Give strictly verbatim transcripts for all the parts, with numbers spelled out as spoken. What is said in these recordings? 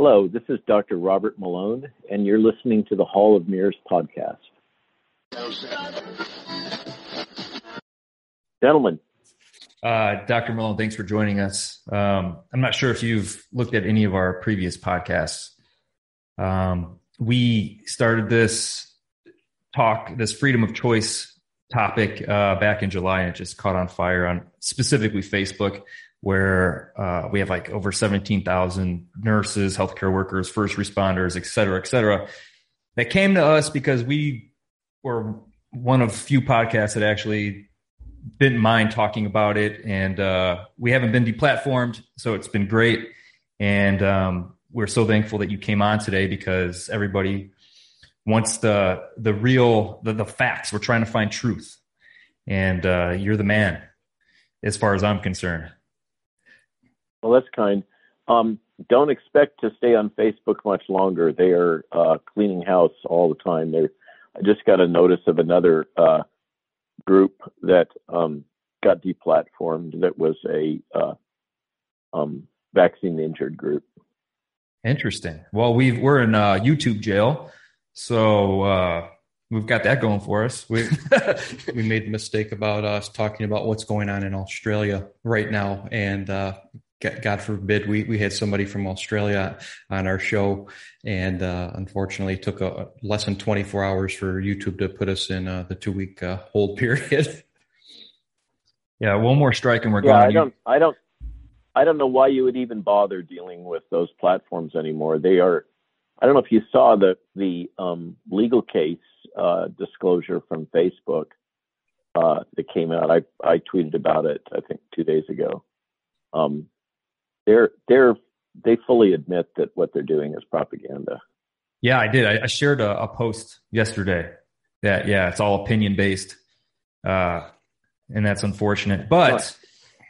Hello, this is Doctor Robert Malone, and you're listening to the Hall of Mirrors podcast. Gentlemen. Uh, Doctor Malone, thanks for joining us. Um, I'm not sure if you've looked at any of our previous podcasts. Um, we started this talk, this freedom of choice topic uh, back in July, and it just caught on fire on specifically Facebook, where uh, we have like over seventeen thousand nurses, healthcare workers, first responders, et cetera, et cetera, that came to us because we were one of few podcasts that actually didn't mind talking about it. And uh, we haven't been deplatformed, so it's been great. And um, we're so thankful that you came on today, because everybody wants the the real, the, the facts. We're trying to find truth. And uh, you're the man, as far as I'm concerned. Well, that's kind. Um, don't expect to stay on Facebook much longer. They are uh, cleaning house all the time. They're, I just got a notice of another uh, group that um, got deplatformed that was a uh, um, vaccine-injured group. Interesting. Well, we've, we're in uh, YouTube jail, so uh, we've got that going for us. We we made the mistake about us talking about what's going on in Australia right now, and uh God forbid, we, we had somebody from Australia on our show, and uh, unfortunately it took a, less than twenty-four hours for YouTube to put us in uh, the two-week uh, hold period. Yeah, one more strike and we're yeah, going. I don't, I don't, I don't know why you would even bother dealing with those platforms anymore. They are, I don't know if you saw the the um, legal case uh, disclosure from Facebook uh, that came out. I I tweeted about it, I think, two days ago. Um, They're they're they fully admit that what they're doing is propaganda. Yeah, I did. I, I shared a, a post yesterday that, yeah, it's all opinion based. Uh, and that's unfortunate. But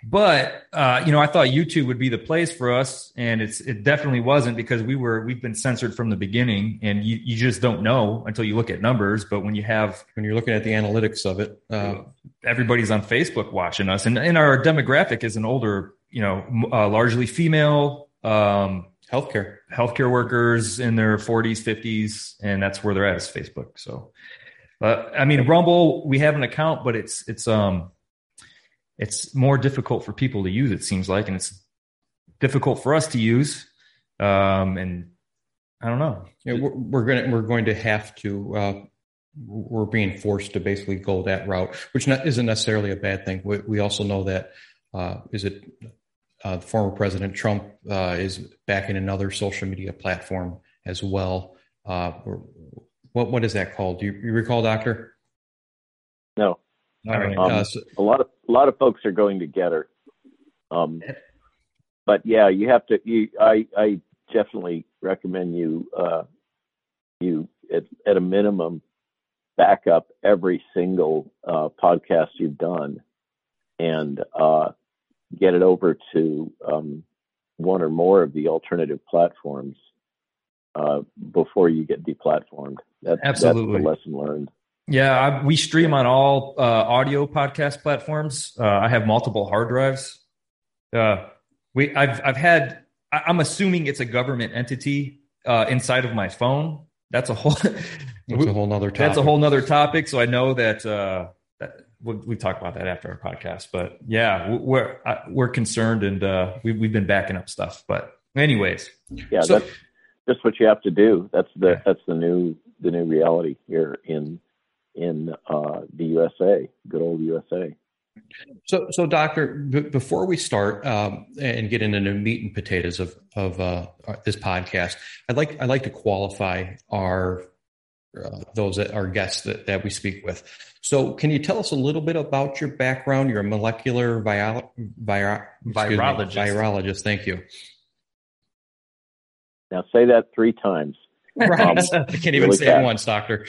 but, uh, you know, I thought YouTube would be the place for us. And it's it definitely wasn't, because we were we've been censored from the beginning. And you, you just don't know until you look at numbers. But when you have when you're looking at the analytics of it, uh, everybody's on Facebook watching us. And, and our demographic is an older, you know, uh, largely female, um, healthcare, healthcare workers in their forties, fifties, and that's where they're at, is Facebook. So, uh, I mean, Rumble, we have an account, but it's, it's, um, it's more difficult for people to use, it seems like, and it's difficult for us to use. Um, and I don't know. Yeah, we're, we're going to, we're going to have to, uh, we're being forced to basically go that route, which not, isn't necessarily a bad thing. We, we also know that, uh, is it, Uh, former President Trump uh, is backing another social media platform as well. Uh, what what is that called? Do you, you recall, Doctor? No. All right. Um, uh, so, a lot of a lot of folks are going to get her. Um, but yeah, you have to. You, I I definitely recommend you uh, you at, at a minimum back up every single uh, podcast you've done, and uh, get it over to um, one or more of the alternative platforms uh, before you get deplatformed. That's, Absolutely. That's the lesson learned. Yeah, I, we stream on all uh, audio podcast platforms. Uh, I have multiple hard drives. Uh, we, I've, I've had. I, I'm assuming it's a government entity uh, inside of my phone. That's a whole. That's a whole nother topic. That's a whole nother topic. So I know that. Uh, that We we'll, we'll talk about that after our podcast, but yeah, we're we're concerned, and uh, we we've been backing up stuff. But anyways, yeah, so, that's just what you have to do. That's the yeah. that's the new the new reality here in in uh, the U S A, good old U S A. So so Doctor, b- before we start um, and get into the meat and potatoes of of uh, this podcast, I'd like I'd like to qualify our. Uh, those that are guests that, that we speak with. So can you tell us a little bit about your background? You're a molecular bio, bio, virologist. Me, virologist. Thank you. Now say that three times. Right. Um, I can't even really say bad. It once, Doctor.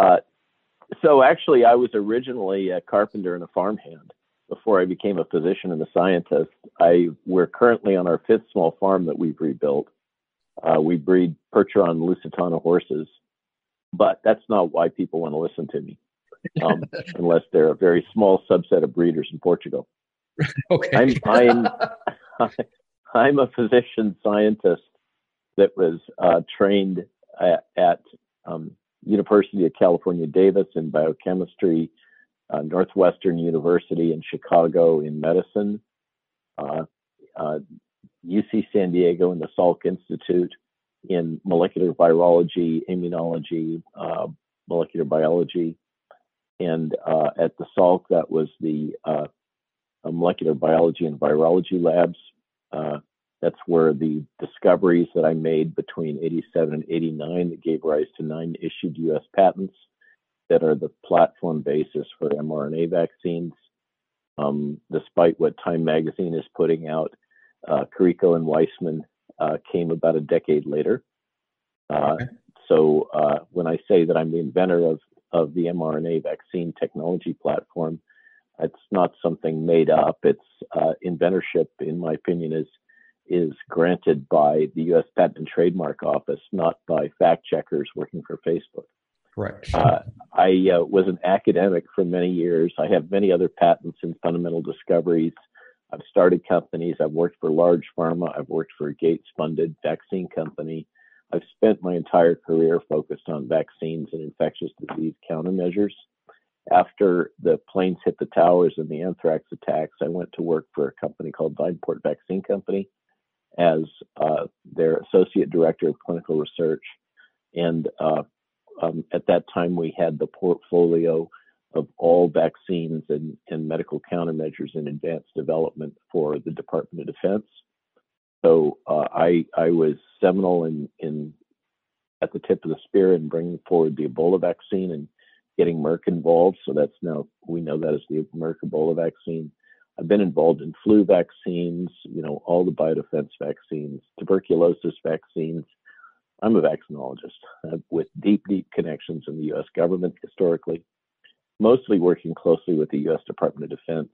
uh, so actually I was originally a carpenter and a farmhand before I became a physician and a scientist. I We're currently on our fifth small farm that we've rebuilt. Uh, we breed Percheron Lusitana horses, but that's not why people want to listen to me, um, unless they're a very small subset of breeders in Portugal. Okay. I'm, I'm I, I'm a physician scientist that was uh, trained at, at um, University of California, Davis in biochemistry, uh, Northwestern University in Chicago in medicine, uh, uh, U C San Diego in the Salk Institute in molecular virology, immunology, uh, molecular biology. And uh, at the Salk, that was the uh, molecular biology and virology labs. Uh, that's where the discoveries that I made between eighty-seven and eighty-nine that gave rise to nine issued U S patents that are the platform basis for mRNA vaccines. Um, despite what Time Magazine is putting out, uh, Carrico and Weissman uh, came about a decade later. Uh, okay. So uh, when I say that I'm the inventor of of the mRNA vaccine technology platform, it's not something made up. It's uh, inventorship, in my opinion, is is granted by the U S Patent and Trademark Office, not by fact checkers working for Facebook. Correct. Uh, I uh, was an academic for many years. I have many other patents and fundamental discoveries. I've started companies. I've worked for large pharma. I've worked for a Gates-funded vaccine company. I've spent my entire career focused on vaccines and infectious disease countermeasures. After the planes hit the towers and the anthrax attacks, I went to work for a company called Vineport Vaccine Company as uh, their associate director of clinical research. And uh, um, at that time, we had the portfolio of all vaccines and, and medical countermeasures in advanced development for the Department of Defense. So uh, I I was seminal in, in at the tip of the spear in bringing forward the Ebola vaccine and getting Merck involved. So that's now, we know that as the Merck Ebola vaccine. I've been involved in flu vaccines, you know, all the biodefense vaccines, tuberculosis vaccines. I'm a vaccinologist uh, with deep, deep connections in the U S government historically, mostly working closely with the U S Department of Defense,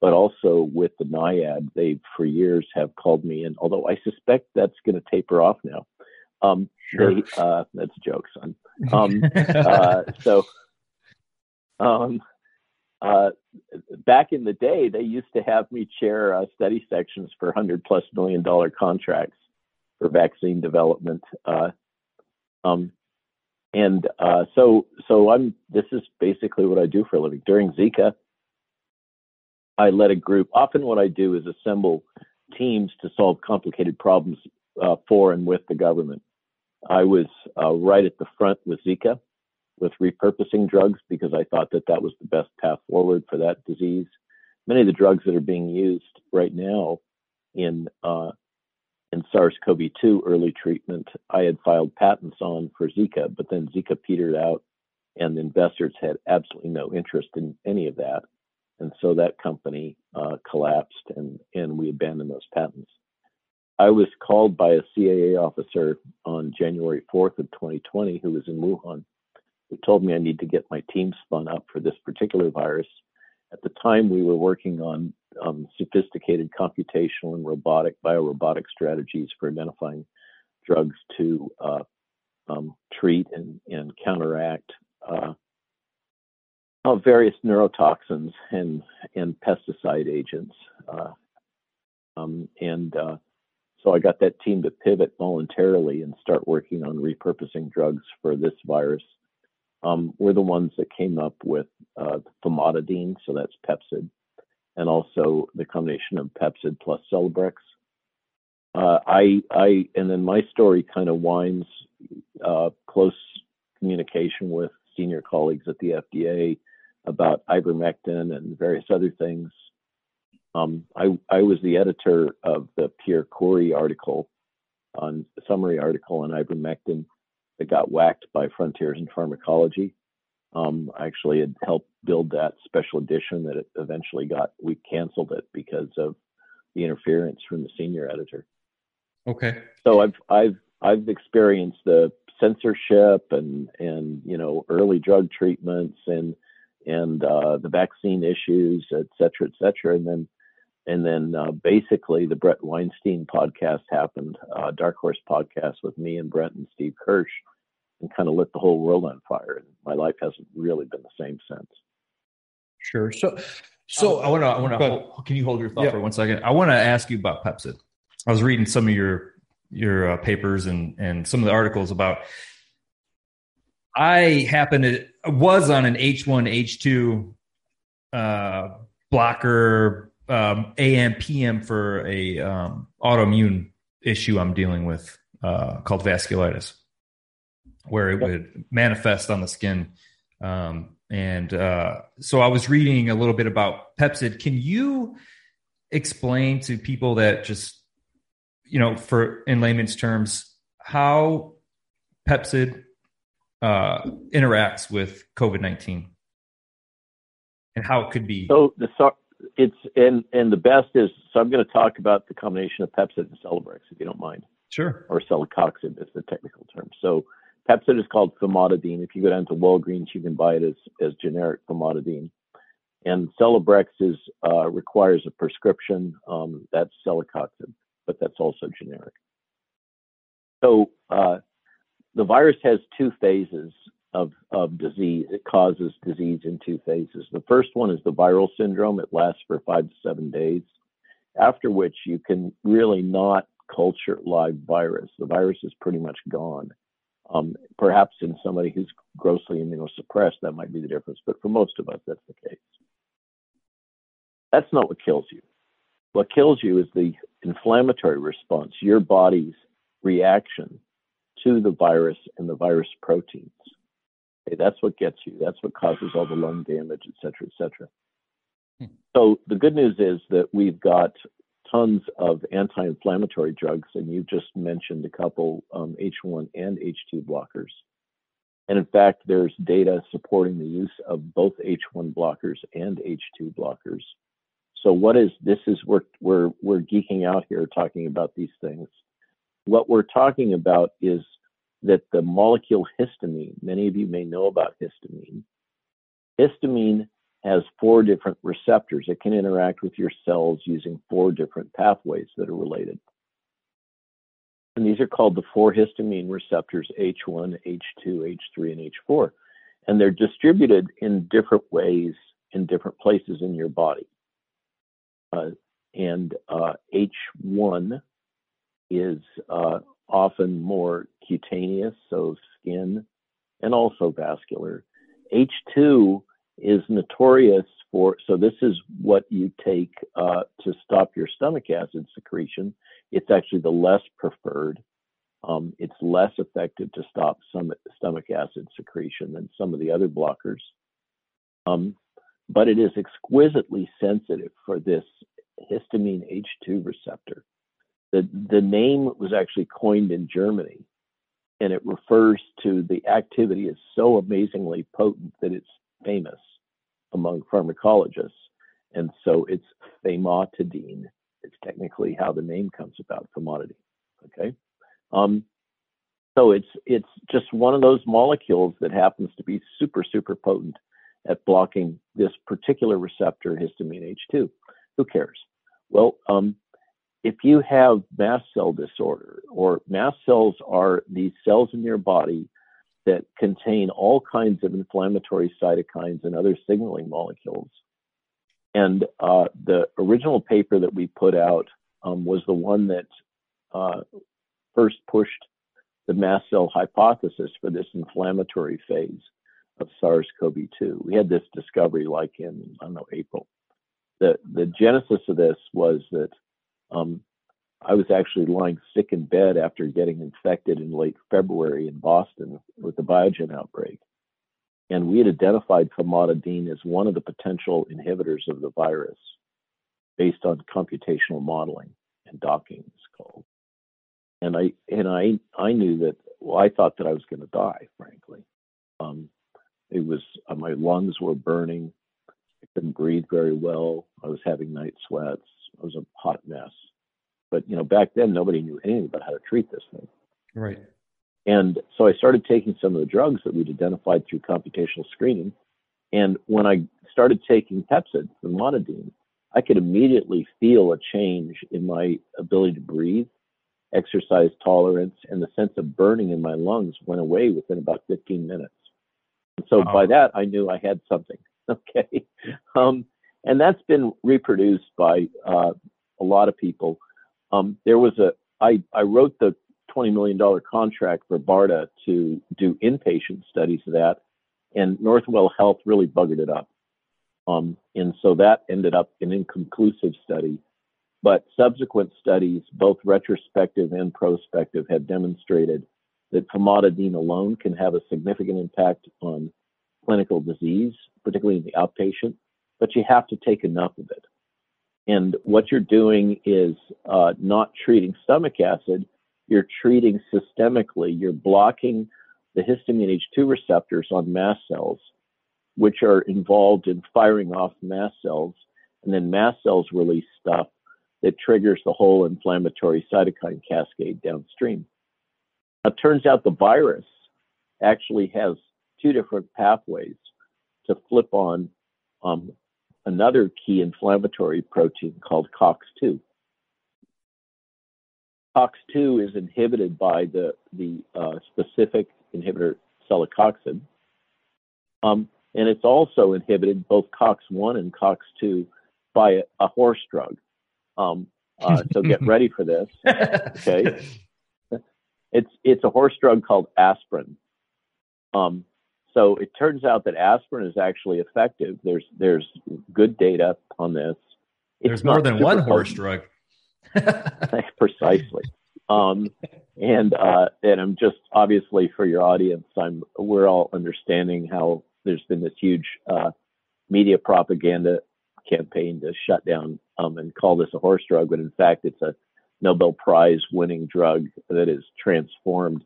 but also with the NIAID. They, for years, have called me in, although I suspect that's going to taper off now. Um, sure. They, uh, that's a joke, son. Um, uh, so um, uh, back in the day, they used to have me chair uh, study sections for one hundred plus million dollar contracts for vaccine development. Uh, um, and uh, so so I'm. This is basically what I do for a living. During Zika, I led a group. Often what I do is assemble teams to solve complicated problems uh, for and with the government. I was uh, right at the front with Zika, with repurposing drugs, because I thought that that was the best path forward for that disease. Many of the drugs that are being used right now in uh, in SARS-CoV two early treatment, I had filed patents on for Zika, but then Zika petered out, and investors had absolutely no interest in any of that. And so that company uh, collapsed, and, and we abandoned those patents. I was called by a C I A officer on January fourth of twenty twenty, who was in Wuhan, who told me I need to get my team spun up for this particular virus. At the time, we were working on um, sophisticated computational and robotic, biorobotic strategies for identifying drugs to uh, um, treat and, and counteract uh Uh, various neurotoxins and and pesticide agents, uh, um, and uh, so I got that team to pivot voluntarily and start working on repurposing drugs for this virus. Um, we're the ones that came up with uh, Famotidine, so that's Pepcid, and also the combination of Pepcid plus Celebrex. Uh, I I and then my story kind of winds uh, close communication with senior colleagues at the F D A about ivermectin and various other things. Um, I, I was the editor of the Pierre Corey article, on summary article on ivermectin that got whacked by Frontiers in Pharmacology. Um, I actually had helped build that special edition that it eventually got, we canceled it because of the interference from the senior editor. Okay. So I've, I've, I've experienced the censorship and, and, you know, early drug treatments and, and, uh, the vaccine issues, et cetera, et cetera. And then, and then, uh, basically the Brett Weinstein podcast happened, uh, Dark Horse podcast with me and Brett and Steve Kirsch, and kind of lit the whole world on fire. And my life hasn't really been the same since. Sure. So, So I want to, I want to, can you hold your thought yeah. for one second? I want to ask you about Pepcid. I was reading some of your, your uh, papers and, and some of the articles about, I happened to, was on an H one, H two uh, blocker, um, A M, P M for a um, autoimmune issue I'm dealing with uh, called vasculitis, where it would manifest on the skin. Um, and uh, so I was reading a little bit about Pepcid. Can you explain to people that just, you know, for in layman's terms, how Pepcid uh, interacts with COVID nineteen and how it could be? So the so it's and and the best is so I'm going to talk about the combination of Pepcid and Celebrex, if you don't mind. Sure. Or Celecoxib is the technical term. So Pepcid is called Famotidine. If you go down to Walgreens, you can buy it as, as generic Famotidine. And Celebrex is, uh, requires a prescription. Um, that's Celecoxib, but that's also generic. So uh, the virus has two phases of, of disease. It causes disease in two phases. The first one is the viral syndrome. It lasts for five to seven days, after which you can really not culture live virus. The virus is pretty much gone. Um, perhaps in somebody who's grossly immunosuppressed, that might be the difference. But for most of us, that's the case. That's not what kills you. What kills you is the inflammatory response, your body's reaction to the virus and the virus proteins. Okay, that's what gets you. That's what causes all the lung damage, et cetera, et cetera. Hmm. So the good news is that we've got tons of anti-inflammatory drugs, and you just mentioned a couple um, H one and H two blockers. And in fact, there's data supporting the use of both H one blockers and H two blockers. So what is this? Is we're we're we're geeking out here talking about these things. What we're talking about is that the molecule histamine. Many of you may know about histamine. Histamine has four different receptors. It can interact with your cells using four different pathways that are related. And these are called the four histamine receptors, H one, H two, H three, and H four. And they're distributed in different ways in different places in your body. Uh, and uh, H one is uh, often more cutaneous, so skin, and also vascular. H two is notorious for, so this is what you take uh, to stop your stomach acid secretion. It's actually the less preferred. Um, it's less effective to stop some stomach acid secretion than some of the other blockers. Um, but it is exquisitely sensitive for this histamine H two receptor. The, the name was actually coined in Germany, and it refers to the activity is so amazingly potent that it's famous among pharmacologists, and so it's famotidine. It's technically how the name comes about, famotidine. Okay, um, so it's it's just one of those molecules that happens to be super super potent at blocking this particular receptor, histamine H two. Who cares? Well, um, if you have mast cell disorder, or mast cells are these cells in your body that contain all kinds of inflammatory cytokines and other signaling molecules. And uh, the original paper that we put out um, was the one that uh, first pushed the mast cell hypothesis for this inflammatory phase of SARS-CoV two. We had this discovery like in, I don't know, April. The, the genesis of this was that um, I was actually lying sick in bed after getting infected in late February in Boston with the Biogen outbreak. And we had identified famotidine as one of the potential inhibitors of the virus based on computational modeling and docking, it's called. And I and I I knew that, well, I thought that I was going to die, frankly. Um, it was, uh, my lungs were burning. I couldn't breathe very well. I was having night sweats. I was a hot mess. But, you know, back then, nobody knew anything about how to treat this thing. Right. And so I started taking some of the drugs that we'd identified through computational screening. And when I started taking Pepcid, famotidine, I could immediately feel a change in my ability to breathe, exercise tolerance, and the sense of burning in my lungs went away within about fifteen minutes. And so wow. By that, I knew I had something. Okay. Um, And that's been reproduced by uh, a lot of people. Um, there was a, I, I wrote the twenty million dollars contract for BARDA to do inpatient studies of that, and Northwell Health really buggered it up. Um, and so that ended up an inconclusive study. But subsequent studies, both retrospective and prospective, have demonstrated that famotidine alone can have a significant impact on clinical disease, particularly in the outpatient, but you have to take enough of it. And what you're doing is uh, not treating stomach acid, you're treating systemically, you're blocking the histamine H two receptors on mast cells, which are involved in firing off mast cells, and then mast cells release stuff that triggers the whole inflammatory cytokine cascade downstream. It turns out the virus actually has two different pathways to flip on um, another key inflammatory protein called C O X two. C O X two is inhibited by the, the uh, specific inhibitor Celecoxib, um, and it's also inhibited, both C O X one and C O X two, by a, a horse drug. Um, uh, so get ready for this. Okay. It's, it's a horse drug called aspirin. Um, so it turns out that aspirin is actually effective. There's, there's good data on this. It's there's more than one horse drug. Precisely. Um, and, uh, and I'm just, obviously for your audience, I'm, we're all understanding how there's been this huge, uh, media propaganda campaign to shut down um, and call this a horse drug, but in fact, it's a Nobel Prize winning drug that has transformed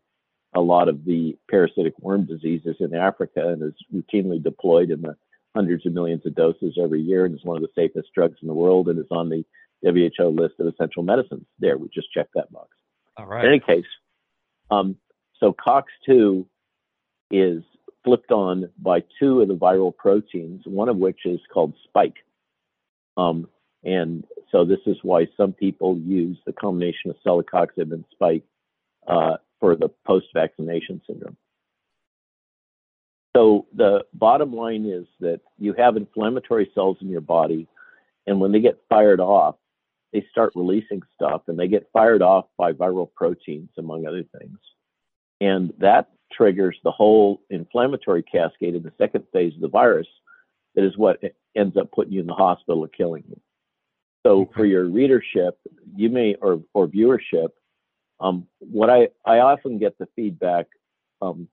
a lot of the parasitic worm diseases in Africa and is routinely deployed in the hundreds of millions of doses every year and is one of the safest drugs in the world and is on the W H O list of essential medicines. There, we just checked that box. All right. In any case, um, so C O X two is flipped on by two of the viral proteins, one of which is called spike. Um, and so this is why some people use the combination of Celecoxib and spike uh, for the post-vaccination syndrome. So the bottom line is that you have inflammatory cells in your body, and when they get fired off, they start releasing stuff, and they get fired off by viral proteins, among other things. And that triggers the whole inflammatory cascade in the second phase of the virus. That is what ends up putting you in the hospital or killing you. So for your readership, you may, or, or viewership, um, what I, I often get the feedback, um,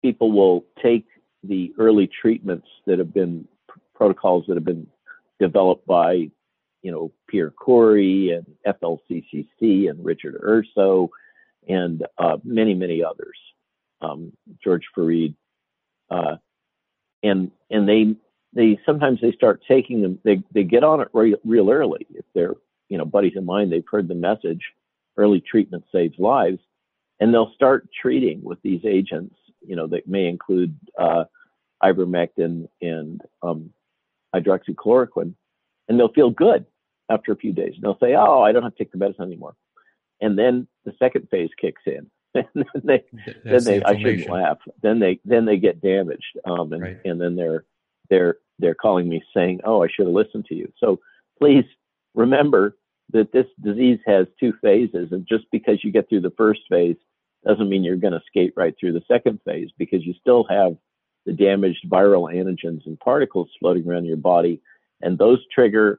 people will take the early treatments that have been protocols that have been developed by, you know, Pierre Corey and F L C C C and Richard Urso and uh, many, many others, um, George Farid, uh, And and they they sometimes they start taking them, they they get on it re- real early. If they're, you know, buddies of mine, they've heard the message, early treatment saves lives, and they'll start treating with these agents, you know, that may include uh, ivermectin and um, hydroxychloroquine, and they'll feel good after a few days. And they'll say, oh, I don't have to take the medicine anymore. And then the second phase kicks in. And then they, That's then they, the I shouldn't laugh. Then they, then they get damaged, um, and, right. and then they're, they're, they're calling me saying, "Oh, I should have listened to you." So please remember that this disease has two phases, and just because you get through the first phase doesn't mean you're going to skate right through the second phase, because you still have the damaged viral antigens and particles floating around your body, and those trigger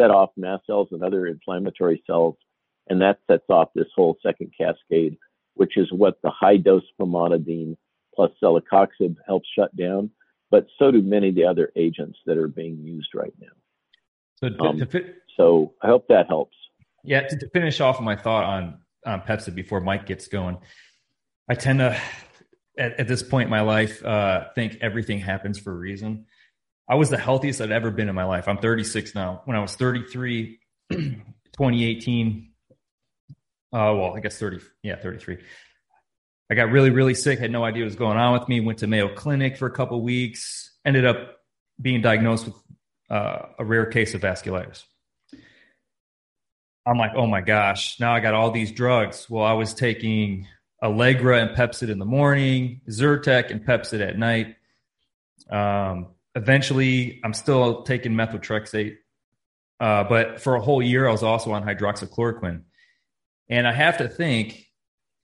set off mast cells and other inflammatory cells, and that sets off this whole second cascade, which is what the high-dose famotidine plus Celecoxib helps shut down, but so do many of the other agents that are being used right now. So, to, um, to fit, so I hope that helps. Yeah, to, to finish off my thought on, on Pepcid before Mike gets going, I tend to, at, at this point in my life, uh, think everything happens for a reason. I was the healthiest I'd ever been in my life. I'm thirty-six now. When I was thirty-three, twenty eighteen, Uh, well, I guess thirty, yeah, thirty-three. I got really, really sick. Had no idea what was going on with me. Went to Mayo Clinic for a couple of weeks. Ended up being diagnosed with uh, a rare case of vasculitis. I'm like, oh my gosh, now I got all these drugs. Well, I was taking Allegra and Pepcid in the morning, Zyrtec and Pepcid at night. Um, eventually I'm still taking methotrexate. Uh, but for a whole year, I was also on hydroxychloroquine. And I have to think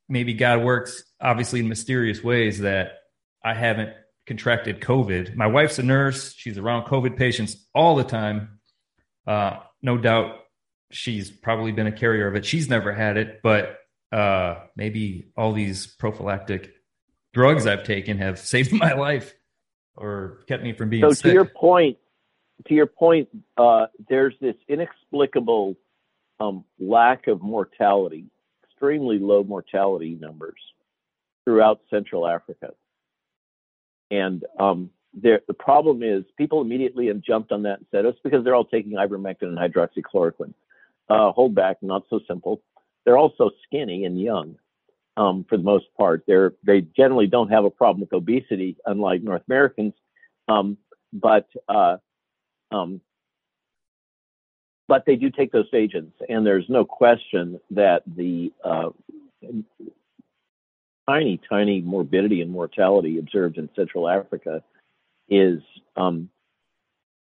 maybe God works obviously in mysterious ways that I haven't contracted COVID. My wife's a nurse. She's around COVID patients all the time. Uh, no doubt she's probably been a carrier of it. She's never had it, but uh, maybe all these prophylactic drugs I've taken have saved my life or kept me from being so sick. So to your point, to your point, uh, there's this inexplicable um, lack of mortality, extremely low mortality numbers throughout Central Africa. And um, there, the problem is people immediately have jumped on that and said, oh, it's because they're all taking ivermectin and hydroxychloroquine. Uh, hold back, not so simple. They're also skinny and young um, for the most part. They're, they generally don't have a problem with obesity, unlike North Americans. Um, but uh, um, but they do take those agents. And there's no question that the uh, tiny, tiny morbidity and mortality observed in Central Africa is um,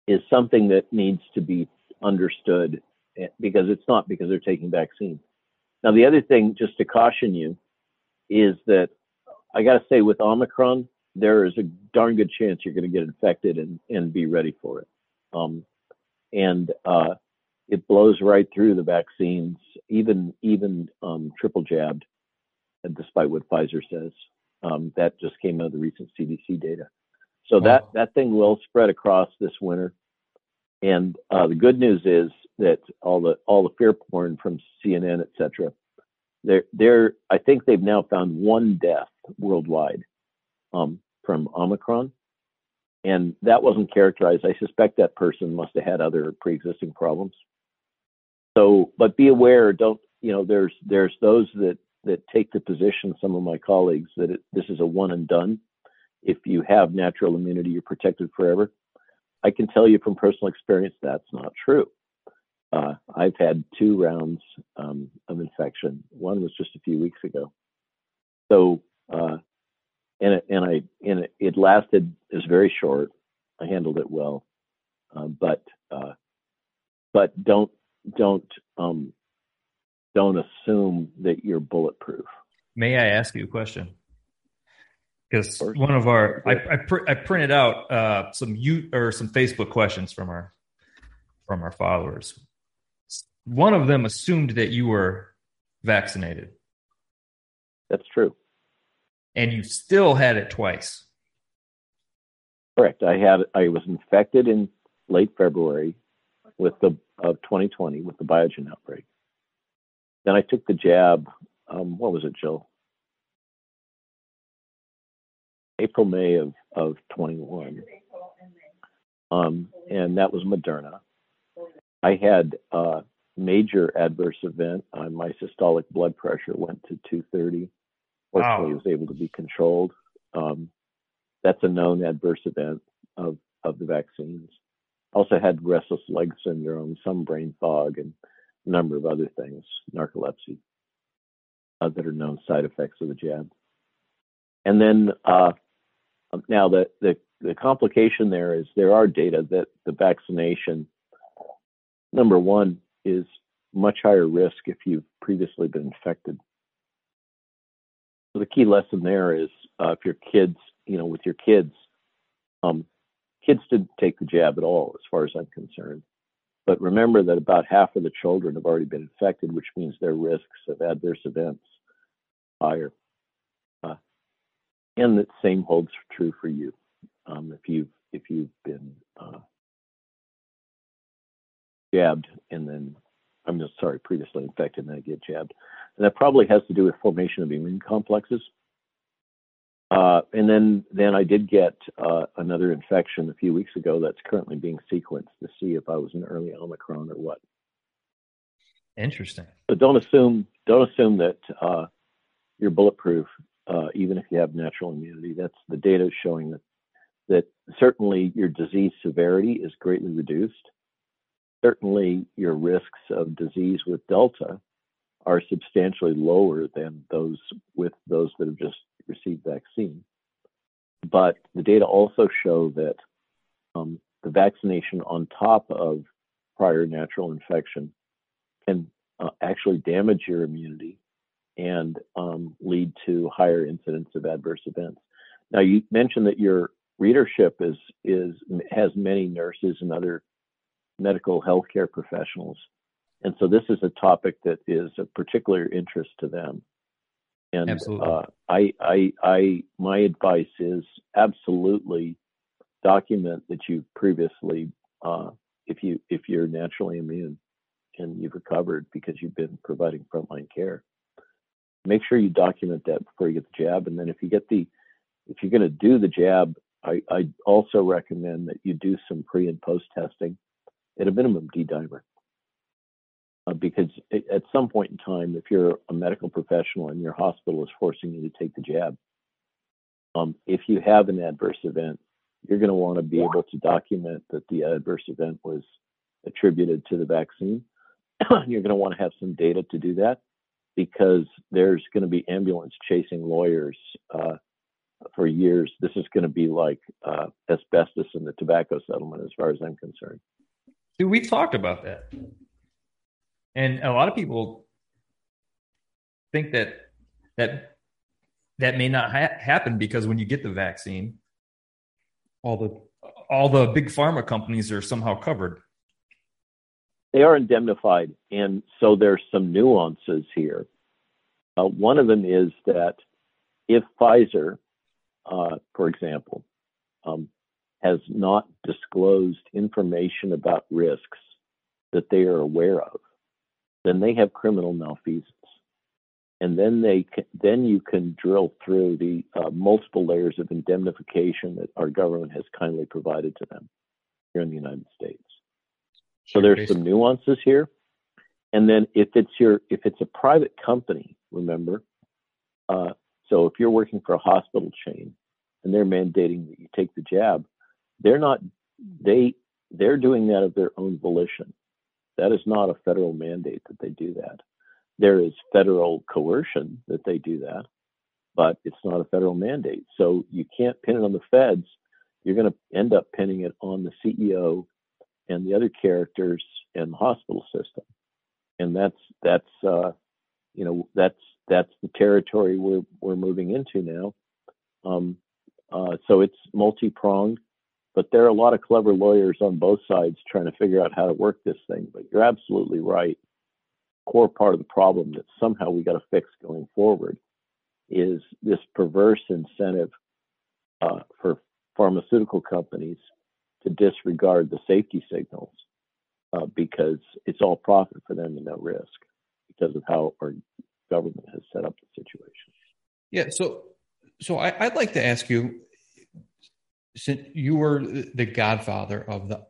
is something that needs to be understood, because it's not because they're taking vaccines. Now, the other thing, just to caution you, is that I got to say with Omicron, there is a darn good chance you're going to get infected and, and be ready for it. Um, and uh, it blows right through the vaccines, even even um, triple jabbed, despite what Pfizer says. Um, that just came out of the recent C D C data. So wow. that, that thing will spread across this winter. And uh, the good news is that all the all the fear porn from C N N, et cetera, they're, they're, I think they've now found one death worldwide um, from Omicron. And that wasn't characterized. I suspect that person must have had other pre-existing problems. So, but be aware, don't, you know, there's there's those that, that take the position, some of my colleagues, that it, this is a one and done. If you have natural immunity, you're protected forever. I can tell you from personal experience, that's not true. Uh, I've had two rounds um, of infection. One was just a few weeks ago. So, uh, and it, and I and it, it lasted. It was very short. I handled it well, uh, but uh, but don't don't um, don't assume that you're bulletproof. May I ask you a question? Because one of our, I I, pr- I printed out uh, some you or some Facebook questions from our from our followers. One of them assumed that you were vaccinated. That's true. And you still had it twice. Correct. I had. I was infected in late February with the of twenty twenty with the Biogen outbreak. Then I took the jab. Um, what was it, Jill? April, May of, of twenty-one. Um, and that was Moderna. I had a major adverse event. Uh, my systolic blood pressure went to two thirty. Fortunately, wow. I was able to be controlled. Um, that's a known adverse event of, of the vaccines. Also had restless leg syndrome, some brain fog, and a number of other things, narcolepsy, uh, that are known side effects of the jab. And then uh, now the, the, the complication there is there are data that the vaccination, number one, is much higher risk if you've previously been infected. So the key lesson there is uh, if your kids, you know, with your kids, um, kids didn't take the jab at all, as far as I'm concerned. But remember that about half of the children have already been infected, which means their risks of adverse events are higher. Uh, and that same holds true for you um, if you've if you've been uh, jabbed and then I'm just sorry previously infected and then get jabbed. And that probably has to do with formation of immune complexes. Uh, and then, then I did get uh, another infection a few weeks ago that's currently being sequenced to see if I was in early Omicron or what. Interesting. So don't assume don't assume that uh, you're bulletproof, uh, even if you have natural immunity. That's the data showing that that certainly your disease severity is greatly reduced. Certainly, your risks of disease with Delta are substantially lower than those with those that have just received vaccine. But the data also show that um, the vaccination on top of prior natural infection can uh, actually damage your immunity and um, lead to higher incidence of adverse events. Now, you mentioned that your readership is is has many nurses and other medical healthcare professionals, and so this is a topic that is of particular interest to them. And absolutely. Uh, I, I, I, my advice is absolutely document that you previously, uh, if you if you're naturally immune and you've recovered because you've been providing frontline care. Make sure you document that before you get the jab, and then if you get the, if you're going to do the jab, I, I also recommend that you do some pre and post testing, at a minimum D-dimer, uh, because it, at some point in time, if you're a medical professional and your hospital is forcing you to take the jab, um, if you have an adverse event, you're going to want to be able to document that the adverse event was attributed to the vaccine. You're going to want to have some data to do that, because there's going to be ambulance chasing lawyers uh, for years. This is going to be like uh, asbestos in the tobacco settlement, as far as I'm concerned. Dude, we've talked about that. And a lot of people think that that, that may not ha- happen because when you get the vaccine, all the, all the big pharma companies are somehow covered. They are indemnified, and so there's some nuances here. Uh, one of them is that if Pfizer, uh, for example, um, has not disclosed information about risks that they are aware of, then they have criminal malfeasance, and then they can, then you can drill through the uh, multiple layers of indemnification that our government has kindly provided to them here in the United States. So there's some nuances here. And then if it's your, if it's a private company, remember, uh, so if you're working for a hospital chain and they're mandating that you take the jab, they're not, they, they're doing that of their own volition. That is not a federal mandate that they do that. There is federal coercion that they do that, but it's not a federal mandate. So you can't pin it on the feds. You're going to end up pinning it on the C E O and the other characters in the hospital system, and that's that's uh, you know that's that's the territory we're we're moving into now. Um, uh, so it's multi-pronged, but there are a lot of clever lawyers on both sides trying to figure out how to work this thing. But you're absolutely right. Core part of the problem that somehow we got to fix going forward is this perverse incentive uh, for pharmaceutical companies to disregard the safety signals uh, because it's all profit for them and no risk because of how our government has set up the situation. Yeah. So, so I, I'd like to ask you, since you were the godfather of the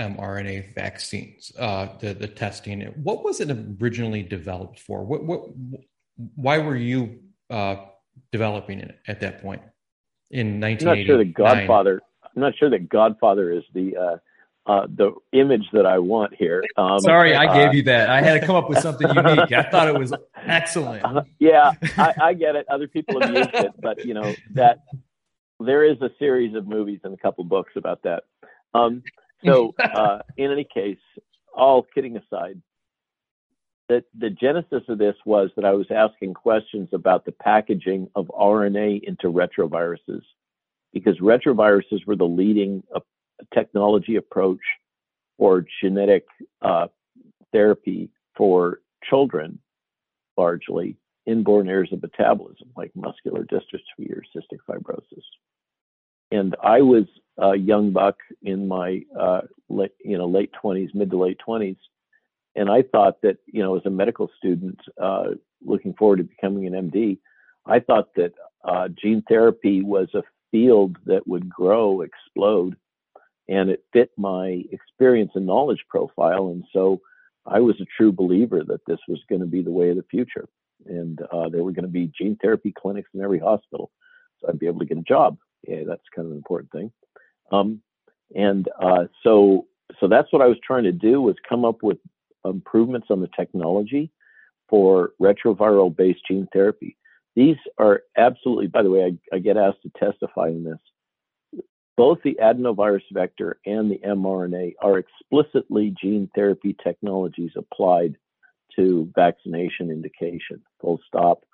mRNA vaccines, uh, the, the testing, what was it originally developed for? What, what, why were you uh, developing it at that point in nineteen eighty-nine? I'm not sure the godfather. I'm not sure that Godfather is the uh, uh, the image that I want here. Um, Sorry, I gave uh, you that. I had to come up with something unique. I thought it was excellent. Uh, yeah, I, I get it. Other people have used it, but you know that there is a series of movies and a couple books about that. Um, so, uh, in any case, all kidding aside, the the genesis of this was that I was asking questions about the packaging of R N A into retroviruses, because retroviruses were the leading uh, technology approach for genetic uh, therapy for children, largely inborn errors of metabolism, like muscular dystrophy or cystic fibrosis. And I was a young buck in my uh, late, you know, late twenties, mid to late twenties, and I thought that, you know, as a medical student uh, looking forward to becoming an M D, I thought that uh, gene therapy was a field that would grow, explode, and it fit my experience and knowledge profile. And so I was a true believer that this was going to be the way of the future. And uh, there were going to be gene therapy clinics in every hospital. So I'd be able to get a job. Yeah, that's kind of an important thing. Um, and uh, so, so that's what I was trying to do, was come up with improvements on the technology for retroviral-based gene therapy. These are absolutely, by the way, I, I get asked to testify in this. both the adenovirus vector and the mRNA are explicitly gene therapy technologies applied to vaccination indication. Full stop,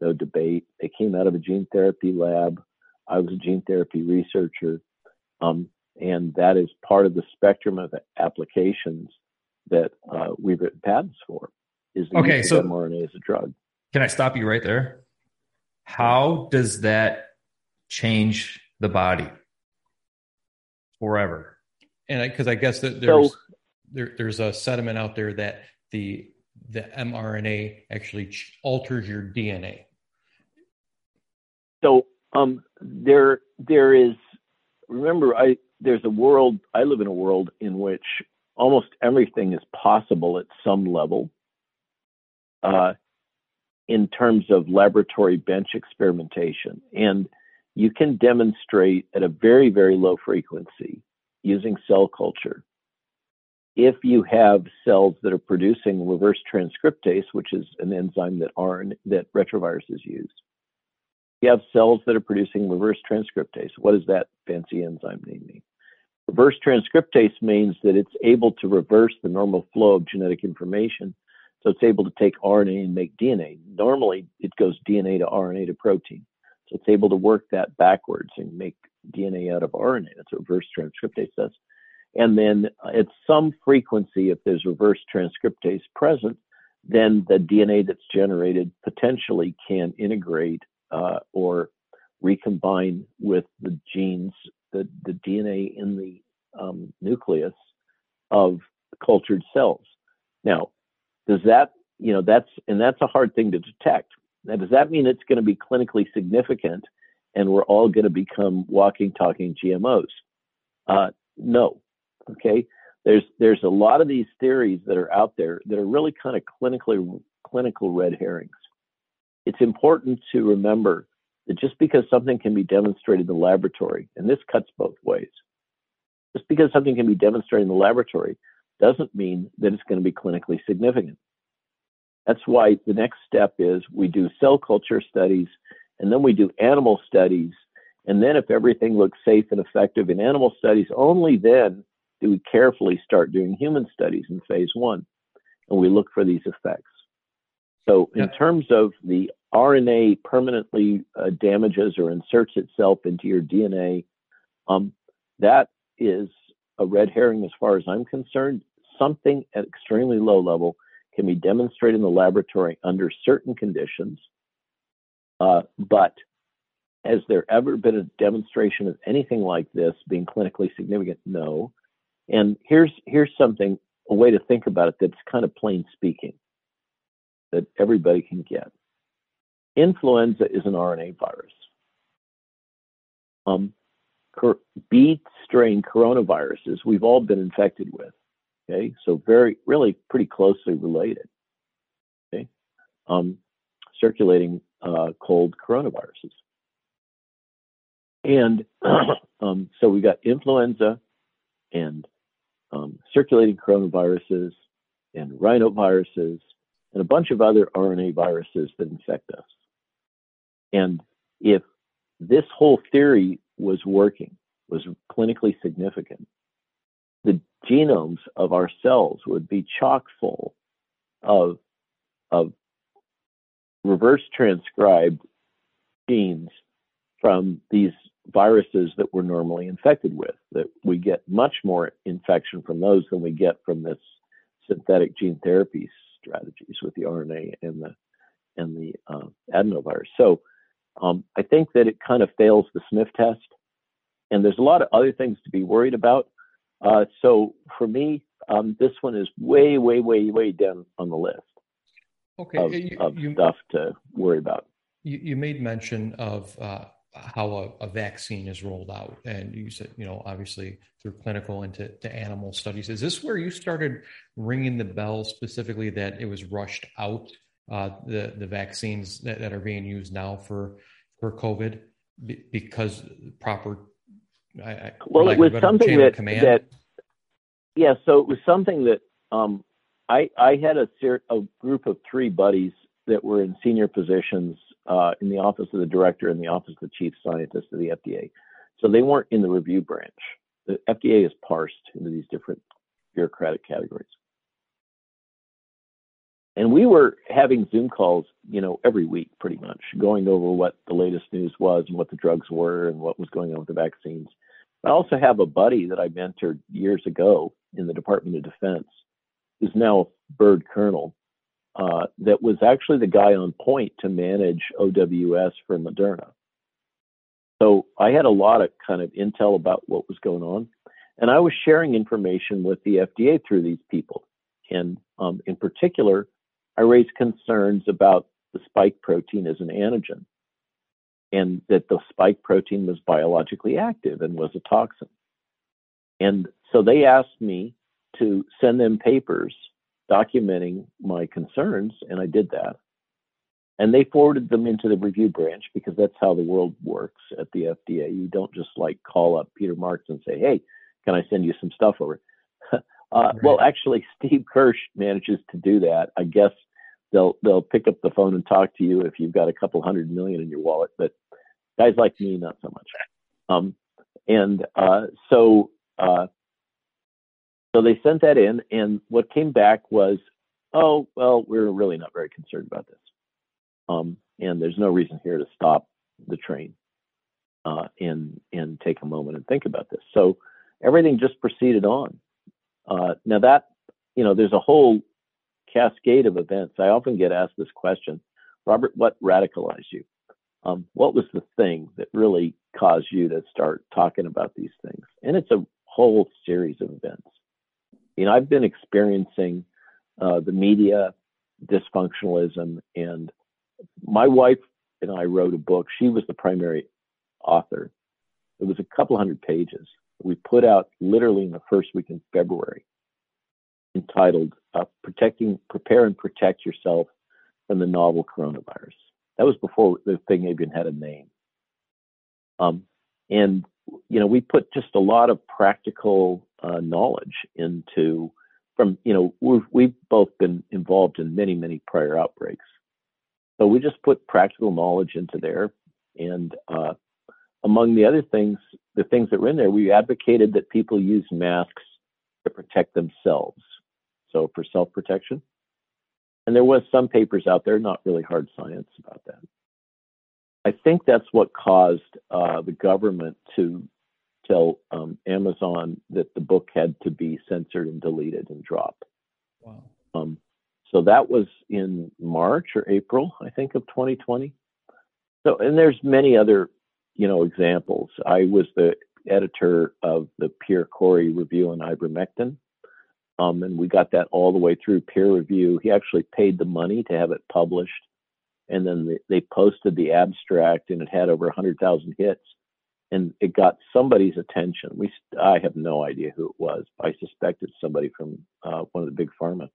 no debate. They came out of a gene therapy lab. I was a gene therapy researcher, um, and that is part of the spectrum of applications that uh, we've written patents for, is the okay, use so of mRNA as a drug. Can I stop you right there? How does that change the body forever? And because I, I guess that there's so, there, there's a sentiment out there that the the mRNA actually alters your D N A. So um, there there is remember I there's a world I live in a world in which almost everything is possible at some level. Uh, in terms of laboratory bench experimentation. And you can demonstrate at a very, very low frequency using cell culture, if you have cells that are producing reverse transcriptase, which is an enzyme that R N A, that retroviruses use. You have cells that are producing reverse transcriptase. What does that fancy enzyme name mean? Reverse transcriptase means that it's able to reverse the normal flow of genetic information. So it's able to take R N A and make D N A. Normally, it goes D N A to R N A to protein. So it's able to work that backwards and make D N A out of R N A. That's what reverse transcriptase does. And then at some frequency, if there's reverse transcriptase present, then the D N A that's generated potentially can integrate uh, or recombine with the genes, the, the D N A in the um, nucleus of cultured cells. Now, does that, you know, that's, and that's a hard thing to detect. Now, does that mean it's going to be clinically significant and we're all going to become walking, talking G M Os? Uh, no. Okay. There's, there's a lot of these theories that are out there that are really kind of clinically, clinical red herrings. It's important to remember that just because something can be demonstrated in the laboratory, and this cuts both ways, just because something can be demonstrated in the laboratory doesn't mean that it's going to be clinically significant. That's why the next step is we do cell culture studies, and then we do animal studies. And then if everything looks safe and effective in animal studies, only then do we carefully start doing human studies in phase one, and we look for these effects. So in yeah. terms of the R N A permanently uh, damages or inserts itself into your D N A, um, that is a red herring as far as I'm concerned. Something at extremely low level can be demonstrated in the laboratory under certain conditions, uh, but has there ever been a demonstration of anything like this being clinically significant? No. And here's here's something, a way to think about it that's kind of plain speaking, that everybody can get. Influenza is an R N A virus. Um, B strain coronaviruses we've all been infected with, okay? So very, really pretty closely related, okay? Um, circulating uh, cold coronaviruses. And um, so we got influenza and um, circulating coronaviruses and rhinoviruses and a bunch of other R N A viruses that infect us. And if this whole theory was working, was clinically significant, the genomes of our cells would be chock full of, of reverse transcribed genes from these viruses that we're normally infected with, that we get much more infection from those than we get from this synthetic gene therapy strategies with the R N A and the, and the uh, adenovirus. So Um, I think that it kind of fails the sniff test, and there's a lot of other things to be worried about. Uh, so for me, um, this one is way, way, way, way down on the list okay. of, you, of you, stuff to worry about. You, you made mention of uh, how a, a vaccine is rolled out, and you said, you know, obviously through clinical and to, to animal studies. Is this where you started ringing the bell specifically that it was rushed out? Uh, the, the vaccines that, that are being used now for, for COVID b- because proper, I, I well, it was something that, that, yeah, so it was something that um, I, I had a, ser- a group of three buddies that were in senior positions uh, in the office of the director and the office of the chief scientist of the F D A. So they weren't in the review branch. The F D A is parsed into these different bureaucratic categories. And we were having Zoom calls, you know, every week, pretty much, going over what the latest news was and what the drugs were and what was going on with the vaccines. I also have a buddy that I mentored years ago in the Department of Defense, who's now a bird colonel, uh, that was actually the guy on point to manage O W S for Moderna. So I had a lot of kind of intel about what was going on. And I was sharing information with the F D A through these people. And um, in particular, I raised concerns about the spike protein as an antigen, and that the spike protein was biologically active and was a toxin. And so they asked me to send them papers documenting my concerns, and I did that. And they forwarded them into the review branch, because that's how the world works at the F D A. You don't just like call up Peter Marks and say, hey, can I send you some stuff over? uh, right. Well, actually, Steve Kirsch manages to do that. I guess They'll they'll pick up the phone and talk to you if you've got a couple hundred million in your wallet, but guys like me, not so much. Um, and uh, so uh, so they sent that in, and what came back was, oh well, we're really not very concerned about this, um, and there's no reason here to stop the train uh, and and take a moment and think about this. So everything just proceeded on. Uh, now that you know, there's a whole cascade of events. I often get asked this question, Robert, what radicalized you? Um, what was the thing that really caused you to start talking about these things? And it's a whole series of events. You know, I've been experiencing uh, the media dysfunctionalism, and my wife and I wrote a book. She was the primary author. It was a couple hundred pages. We put out literally in the first week in February, entitled uh, "Protecting, Prepare and Protect Yourself from the Novel Coronavirus." That was before the thing even had a name. Um, and, you know, we put just a lot of practical uh, knowledge into, from, you know, we've, we've both been involved in many, many prior outbreaks. So we just put practical knowledge into there. And uh, among the other things, the things that were in there, we advocated that people use masks to protect themselves. So for self-protection. And there was some papers out there, not really hard science about that. I think that's what caused uh, the government to tell um, Amazon that the book had to be censored and deleted and dropped. Wow. Um, so that was in March or April, I think, of twenty twenty. So, and there's many other, you know, examples. I was the editor of the Pierre Corey review on ivermectin. Um, and we got that all the way through peer review. He actually paid the money to have it published. And then the, they posted the abstract, and it had over one hundred thousand hits. And it got somebody's attention. We I have no idea who it was. I suspect it's somebody from uh, one of the big pharma.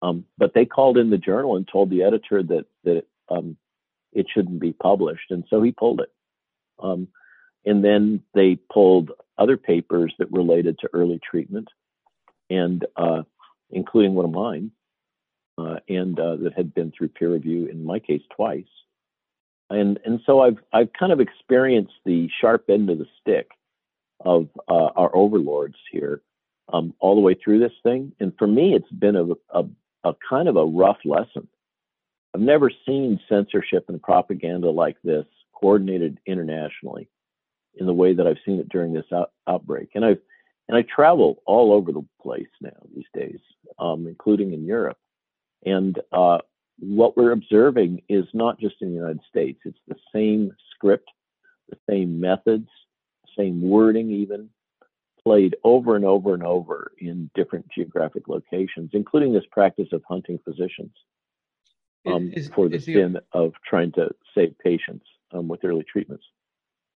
Um, but they called in the journal and told the editor that, that um, it shouldn't be published. And so he pulled it. Um, and then they pulled other papers that related to early treatment, and uh, including one of mine, uh, and uh, that had been through peer review, in my case, twice. And and so I've I've kind of experienced the sharp end of the stick of uh, our overlords here um, all the way through this thing. And for me, it's been a, a, a kind of a rough lesson. I've never seen censorship and propaganda like this coordinated internationally in the way that I've seen it during this out, outbreak. And I've And I travel all over the place now these days, um, including in Europe. And uh, what we're observing is not just in the United States. It's the same script, the same methods, same wording even, played over and over and over in different geographic locations, including this practice of hunting physicians um, is, for the is sin the, of trying to save patients um, with early treatments.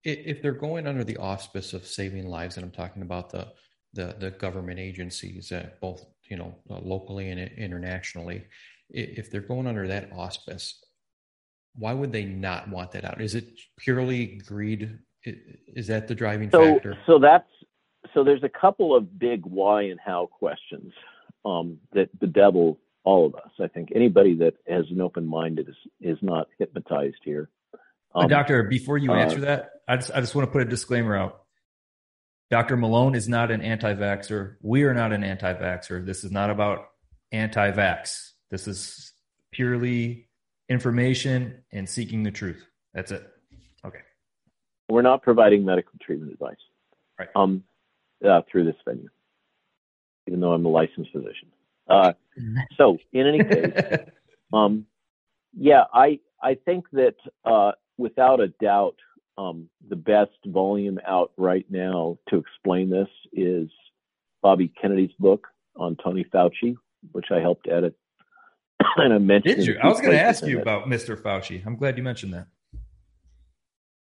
If they're going under the auspice of saving lives, and I'm talking about the the, the government agencies, uh, both you know uh, locally and internationally, if they're going under that auspice, why would they not want that out? Is it purely greed? Is that the driving so, factor? So that's so. There's a couple of big why and how questions um, that bedevil all of us. I think anybody that has an open mind is is not hypnotized here. Um, Doctor, before you answer uh, that, I just I just want to put a disclaimer out. Doctor Malone is not an anti-vaxxer. We are not an anti-vaxxer. This is not about anti-vax. This is purely information and seeking the truth. That's it. Okay. We're not providing medical treatment advice, right? Um, uh, through this venue, even though I'm a licensed physician. Uh, so in any case, um, yeah, I I think that uh, without a doubt, um, the best volume out right now to explain this is Bobby Kennedy's book on Tony Fauci, which I helped edit. And I mentioned. Did you? I was going to ask you about Mister Fauci. I'm glad you mentioned that.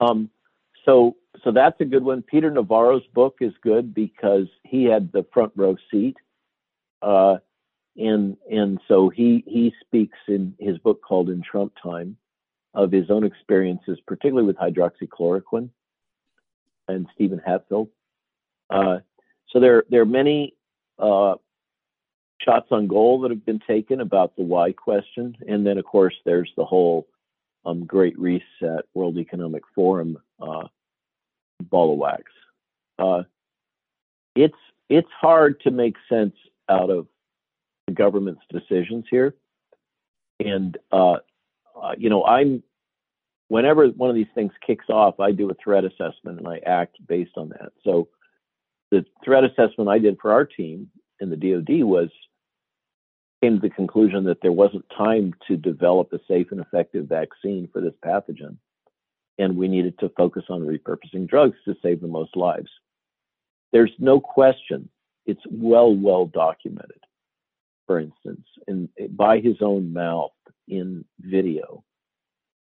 Um, so so that's a good one. Peter Navarro's book is good because he had the front row seat. Uh, and and so he he speaks in his book called In Trump Time of his own experiences, particularly with hydroxychloroquine and Stephen Hatfield. Uh, so there there are many uh, shots on goal that have been taken about the why question, and then of course there's the whole um, Great Reset, World Economic Forum uh, ball of wax. Uh, it's it's hard to make sense out of the government's decisions here. And, uh, uh, you know, I'm, whenever one of these things kicks off, I do a threat assessment and I act based on that. So the threat assessment I did for our team in the D O D was, came to the conclusion that there wasn't time to develop a safe and effective vaccine for this pathogen. And we needed to focus on repurposing drugs to save the most lives. There's no question. It's well, well documented, for instance, in, by his own mouth in video.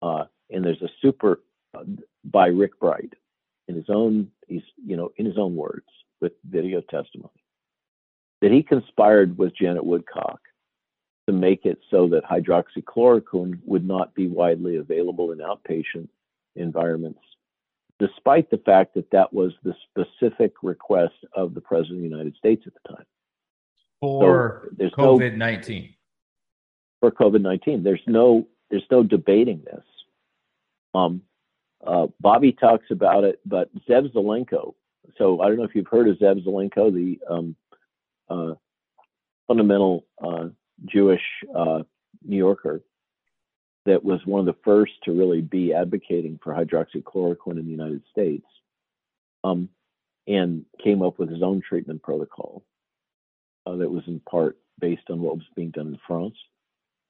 Uh, and there's a super uh, by Rick Bright in his own, he's, you know, in his own words with video testimony that he conspired with Janet Woodcock to make it so that hydroxychloroquine would not be widely available in outpatient environments, despite the fact that that was the specific request of the President of the United States at the time. For so COVID nineteen. No, for COVID nineteen. There's no there's no debating this. Um, uh, Bobby talks about it, but Zev Zelenko, so I don't know if you've heard of Zev Zelenko, the um, uh, fundamental uh, Jewish uh, New Yorker, that was one of the first to really be advocating for hydroxychloroquine in the United States, um, and came up with his own treatment protocol uh, that was in part based on what was being done in France.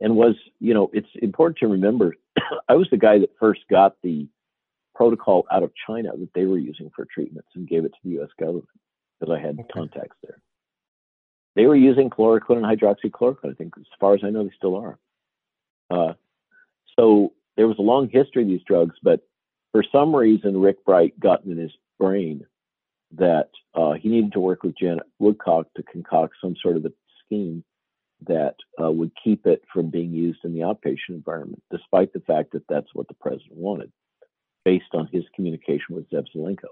And was, you know, it's important to remember, I was the guy that first got the protocol out of China that they were using for treatments and gave it to the U S government because I had okay. contacts there. They were using chloroquine and hydroxychloroquine, I think, as far as I know, they still are. Uh, So there was a long history of these drugs, but for some reason, Rick Bright got in his brain that uh, he needed to work with Janet Woodcock to concoct some sort of a scheme that uh, would keep it from being used in the outpatient environment, despite the fact that that's what the president wanted, based on his communication with Zev Zelenko.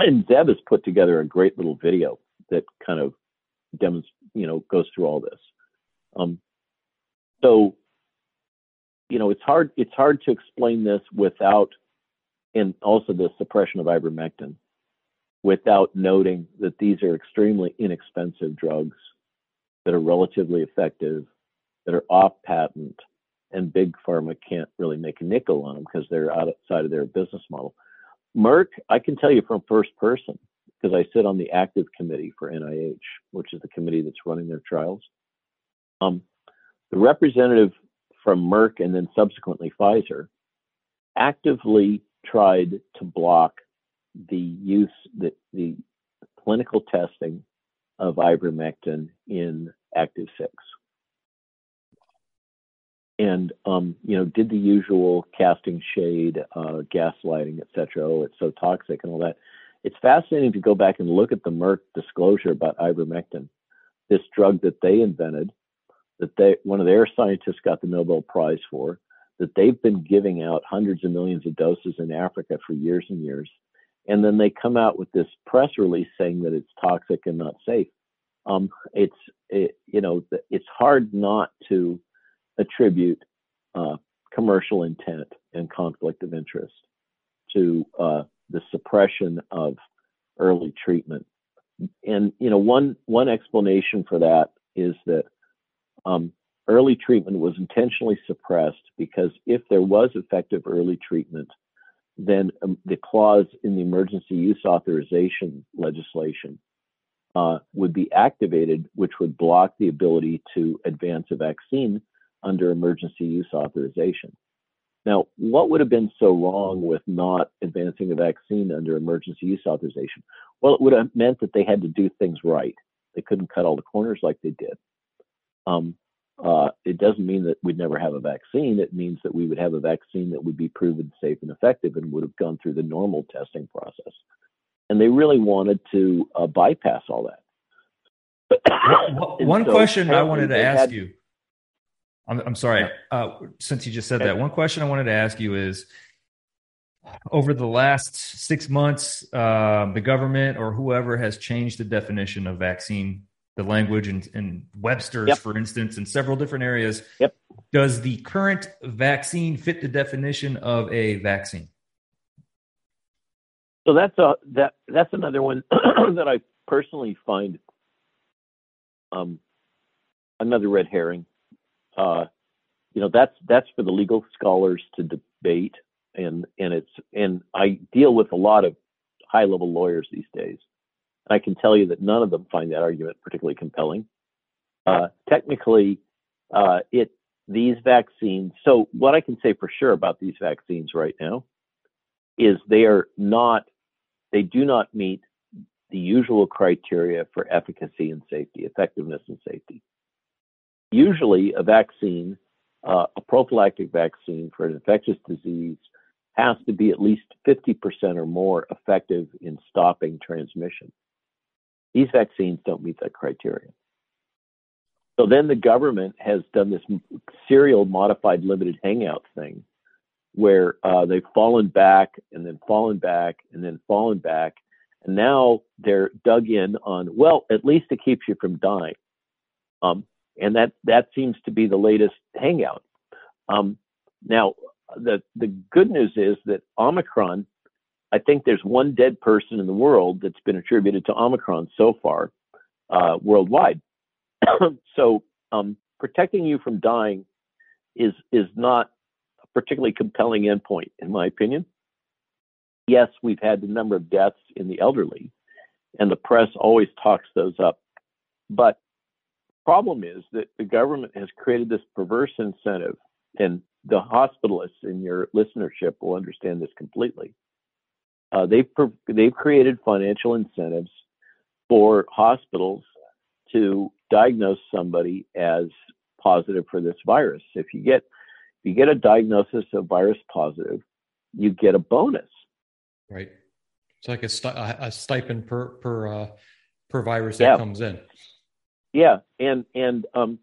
And Zev has put together a great little video that kind of demonst- you know, goes through all this. Um, so... You know, it's hard. It's hard to explain this without, and also the suppression of ivermectin, without noting that these are extremely inexpensive drugs that are relatively effective, that are off patent, and big pharma can't really make a nickel on them because they're outside of their business model. Merck, I can tell you from first person because I sit on the active committee for N I H, which is the committee that's running their trials. Um, the representative from Merck and then subsequently Pfizer, actively tried to block the use, the, the clinical testing of ivermectin in Active six. And, um, you know, did the usual casting shade, uh, gaslighting, et cetera. Oh, it's so toxic and all that. It's fascinating to go back and look at the Merck disclosure about ivermectin, this drug that they invented, that they, one of their scientists got the Nobel Prize for, that they've been giving out hundreds of millions of doses in Africa for years and years. And then they come out with this press release saying that it's toxic and not safe. Um, it's, it, you know, it's hard not to attribute uh, commercial intent and conflict of interest to uh, the suppression of early treatment. And, you know, one, one explanation for that is that um, early treatment was intentionally suppressed because if there was effective early treatment, then um, the clause in the emergency use authorization legislation uh, would be activated, which would block the ability to advance a vaccine under emergency use authorization. Now, what would have been so wrong with not advancing a vaccine under emergency use authorization? Well, it would have meant that they had to do things right. They couldn't cut all the corners like they did. Um, uh, it doesn't mean that we'd never have a vaccine. It means that we would have a vaccine that would be proven safe and effective and would have gone through the normal testing process. And they really wanted to uh, bypass all that. But, One so question I wanted to ask had, you. I'm, I'm sorry, uh, since you just said that, one question I wanted to ask you is, over the last six months, uh, the government or whoever has changed the definition of vaccine, the language in, in Webster's, yep. for instance, in several different areas. Yep. Does the current vaccine fit the definition of a vaccine? So that's a, that that's another one that I personally find um, another red herring. Uh, you know, that's that's for the legal scholars to debate, and and it's and I deal with a lot of high-level lawyers these days. I can tell you that none of them find that argument particularly compelling. Uh, technically, uh, it these vaccines. So what I can say for sure about these vaccines right now is they are not, they do not meet the usual criteria for efficacy and safety, effectiveness and safety. Usually a vaccine, uh, a prophylactic vaccine for an infectious disease has to be at least fifty percent or more effective in stopping transmission. These vaccines don't meet that criteria. So then the government has done this serial modified limited hangout thing where uh, they've fallen back and then fallen back and then fallen back. And now they're dug in on, well, at least it keeps you from dying. Um, And that, that seems to be the latest hangout. Um, now, the, the good news is that Omicron, I think there's one dead person in the world that's been attributed to Omicron so far uh, worldwide. So um, protecting you from dying is, is not a particularly compelling endpoint, in my opinion. Yes, we've had the number of deaths in the elderly, and the press always talks those up. But the problem is that the government has created this perverse incentive, and the hospitalists in your listenership will understand this completely. Uh, they've, they've created financial incentives for hospitals to diagnose somebody as positive for this virus. If you get, if you get a diagnosis of virus positive, you get a bonus. Right. It's like a, st- a stipend per, per, uh, per virus that yeah. comes in. Yeah, and and um,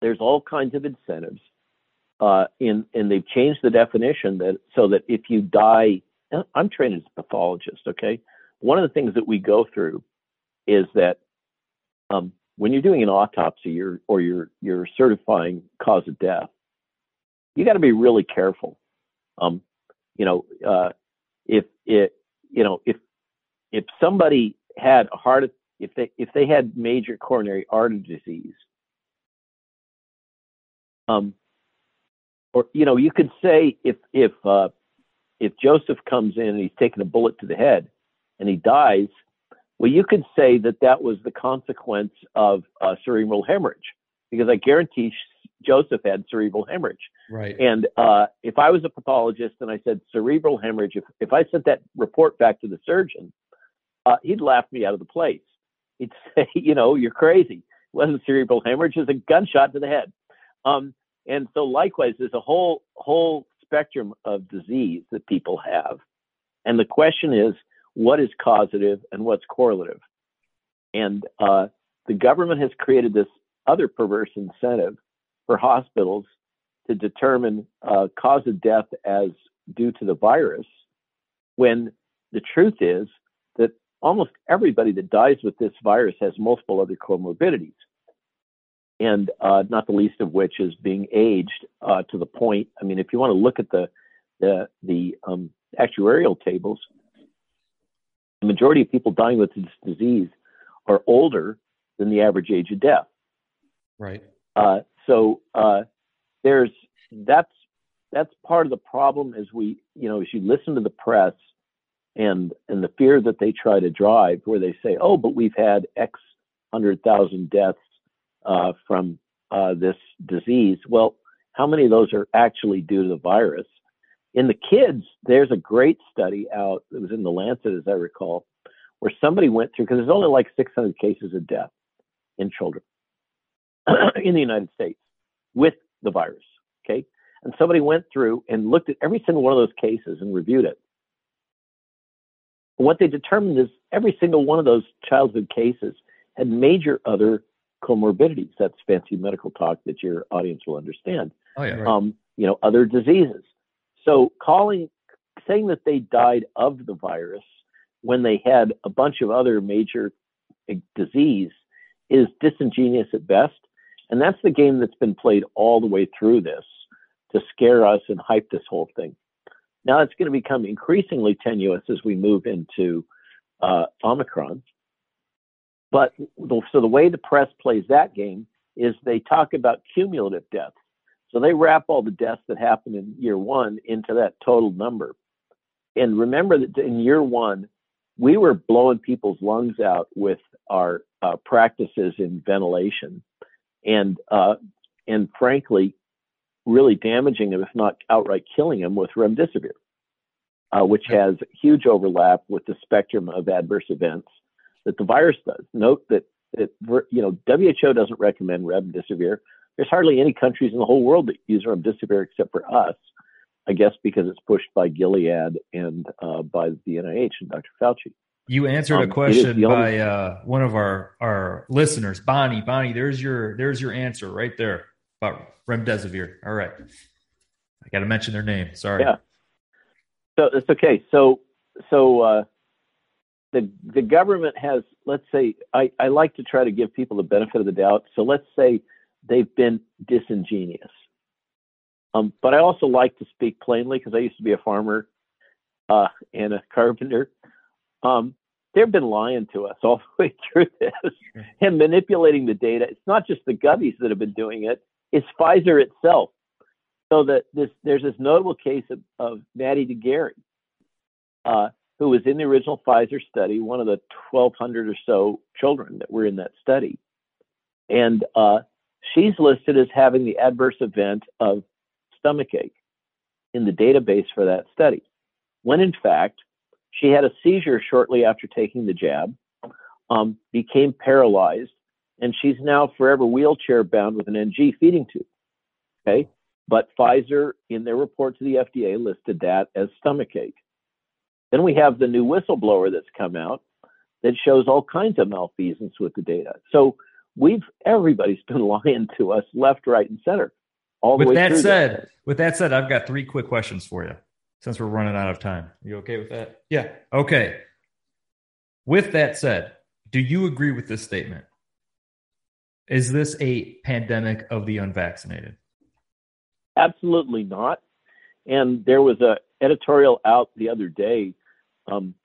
there's all kinds of incentives, uh, in, and they've changed the definition that so that if you die, I'm trained as a pathologist, okay? One of the things that we go through is that um, when you're doing an autopsy you're, or you're, you're certifying cause of death, you got to be really careful. Um, you know, uh, if it, you know, if if somebody had a heart attack. If they if they had major coronary artery disease, um, or you know, you could say if if uh, if Joseph comes in and he's taken a bullet to the head and he dies, well, you could say that that was the consequence of uh, cerebral hemorrhage, because I guarantee Joseph had cerebral hemorrhage. Right. And uh, if I was a pathologist and I said cerebral hemorrhage, if if I sent that report back to the surgeon, uh, he'd laugh me out of the place. He'd say, you know, you're crazy. It wasn't cerebral hemorrhage. It was a gunshot to the head. Um, and so likewise, there's a whole whole spectrum of disease that people have. And the question is, what is causative and what's correlative? And uh, the government has created this other perverse incentive for hospitals to determine uh, cause of death as due to the virus, when the truth is that almost everybody that dies with this virus has multiple other comorbidities. and uh, not the least of which is being aged uh, to the point. I mean, if you want to look at the the, the um, actuarial tables, the majority of people dying with this disease are older than the average age of death. Right. Uh, so uh, there's that's that's part of the problem. As we, you know, as you listen to the press and and the fear that they try to drive, where they say, "Oh, but we've had X hundred thousand deaths uh, from uh, this disease." Well, how many of those are actually due to the virus? In the kids, there's a great study out. It was in the Lancet, as I recall, where somebody went through, because there's only like six hundred cases of death in children in the United States with the virus. Okay. And somebody went through and looked at every single one of those cases and reviewed it. And what they determined is every single one of those childhood cases had major other comorbidities. That's fancy medical talk that your audience will understand. Oh, yeah, right. Um, you know, other diseases. So calling, saying that they died of the virus when they had a bunch of other major disease is disingenuous at best. And that's the game that's been played all the way through this to scare us and hype this whole thing. Now it's going to become increasingly tenuous as we move into uh, Omicron. But the, so the way the press plays that game is they talk about cumulative deaths. So they wrap all the deaths that happened in year one into that total number. And remember that in year one, we were blowing people's lungs out with our uh, practices in ventilation and, uh, and frankly, really damaging them, if not outright killing them, with remdesivir, uh, which has huge overlap with the spectrum of adverse events that the virus does. Note that, that you know, W H O doesn't recommend remdesivir. There's hardly any countries in the whole world that use remdesivir except for us, I guess because it's pushed by Gilead and uh, by the N I H and Doctor Fauci. You answered um, a question by uh, one of our, our listeners, Bonnie. Bonnie, there's your there's your answer right there about remdesivir. All right, I got to mention their name. Sorry. Yeah. So it's okay. So so uh, the the government has, let's say, I, I like to try to give people the benefit of the doubt. So let's say they've been disingenuous. Um, but I also like to speak plainly because I used to be a farmer uh, and a carpenter. Um, they've been lying to us all the way through this and manipulating the data. It's not just the Gubbies that have been doing it. It's Pfizer itself. So that this, there's this notable case of, of Matty DeGarry, uh, who was in the original Pfizer study, one of the twelve hundred or so children that were in that study. And uh, she's listed as having the adverse event of stomach ache in the database for that study, when in fact she had a seizure shortly after taking the jab, um, became paralyzed, and she's now forever wheelchair bound with an N G feeding tube. Okay, but Pfizer in their report to the F D A listed that as stomach ache. Then we have the new whistleblower that's come out that shows all kinds of malfeasance with the data. So we've everybody's been lying to us left, right, and center. With that said, that. with that said, I've got three quick questions for you since we're running out of time. Are you okay with that? Yeah. Okay. With that said, do you agree with this statement? Is this a pandemic of the unvaccinated? Absolutely not. And there was an editorial out the other day. Um,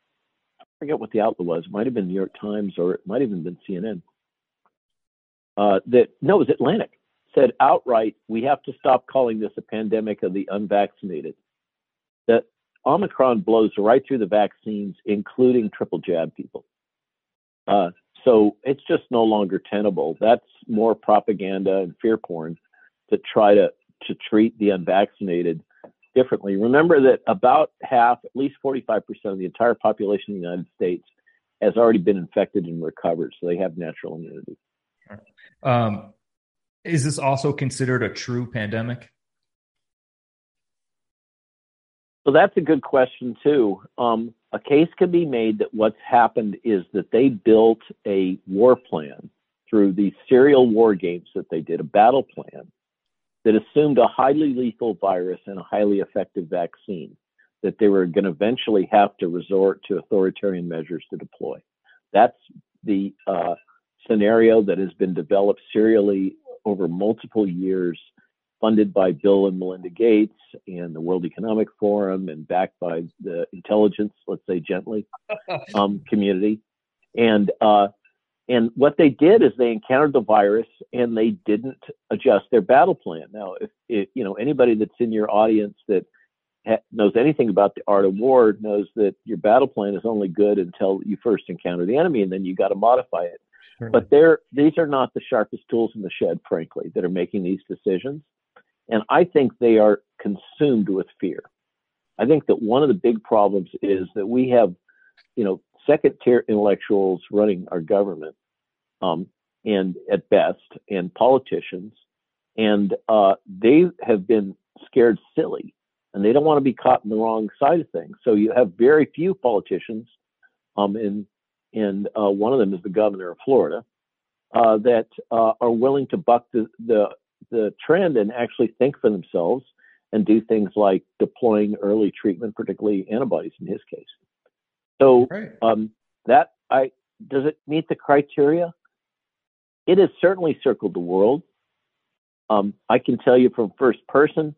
I forget what the outlet was. It might have been New York Times or it might have even been C N N. Uh, that no, it was Atlantic. Said outright, we have to stop calling this a pandemic of the unvaccinated. That Omicron blows right through the vaccines, including triple jab people. Uh, so it's just no longer tenable. That's more propaganda and fear porn to try to, to treat the unvaccinated differently. Remember that about half, at least forty-five percent of the entire population of the United States has already been infected and recovered. So they have natural immunity. Um, Is this also considered a true pandemic? Well, that's a good question, too. Um, a case can be made that what's happened is that they built a war plan through the serial war games that they did, a battle plan that assumed a highly lethal virus and a highly effective vaccine, that they were going to eventually have to resort to authoritarian measures to deploy. That's the uh, scenario that has been developed serially over multiple years, funded by Bill and Melinda Gates and the World Economic Forum and backed by the intelligence, let's say gently, um, community. And uh, and what they did is they encountered the virus and they didn't adjust their battle plan. Now, if, if you know anybody that's in your audience that ha- knows anything about the art of war knows that your battle plan is only good until you first encounter the enemy, and then you got to modify it. Sure. But they're, these are not the sharpest tools in the shed, frankly, that are making these decisions. And I think they are consumed with fear. I think that one of the big problems is that we have, you know, second-tier intellectuals running our government, um, and at best, and politicians, and uh, they have been scared silly, and they don't want to be caught in the wrong side of things. So you have very few politicians, um, and and uh, one of them is the governor of Florida, uh, that uh, are willing to buck the, the the trend and actually think for themselves and do things like deploying early treatment, particularly antibodies in his case. So um, that I does it meet the criteria? It has certainly circled the world. Um, I can tell you from first person,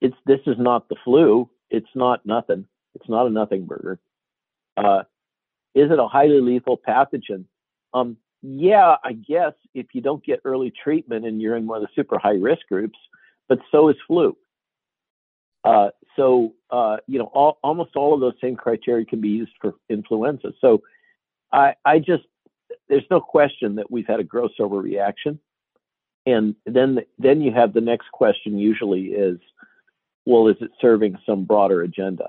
it's this is not the flu. It's not nothing. It's not a nothing burger. Uh, is it a highly lethal pathogen? Um, yeah, I guess if you don't get early treatment and you're in one of the super high risk groups, but so is flu. Uh, so, uh, you know, all, almost all of those same criteria can be used for influenza. So I, I just, there's no question that we've had a gross overreaction. And then, then you have the next question usually is, well, is it serving some broader agenda?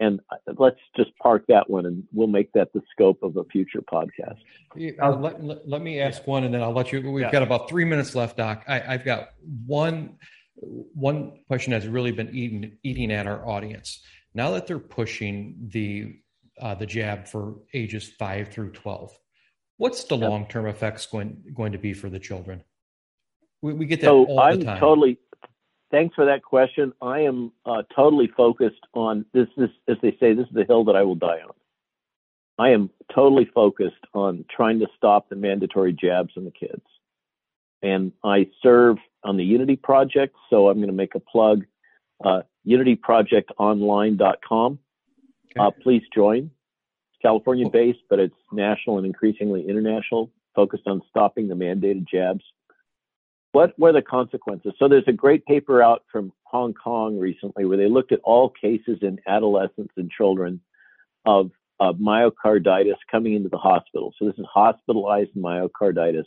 And let's just park that one, and we'll make that the scope of a future podcast. Uh, let, let, let me ask one, and then I'll let you, we've yeah. got about three minutes left, Doc. I, I've got one One question has really been eating, eating at our audience. Now that they're pushing the uh, the jab for ages five through twelve, what's the yep. long-term effects going, going to be for the children? We, we get that so all I'm the time. Totally, thanks for that question. I am uh, totally focused on this, this. As they say, this is the hill that I will die on. I am totally focused on trying to stop the mandatory jabs in the kids. And I serve on the Unity Project, so I'm going to make a plug, uh, unity project online dot com. Okay. Uh, please join. It's California-based, but it's national and increasingly international, focused on stopping the mandated jabs. What were the consequences? So there's a great paper out from Hong Kong recently where they looked at all cases in adolescents and children of, of myocarditis coming into the hospital. So this is hospitalized myocarditis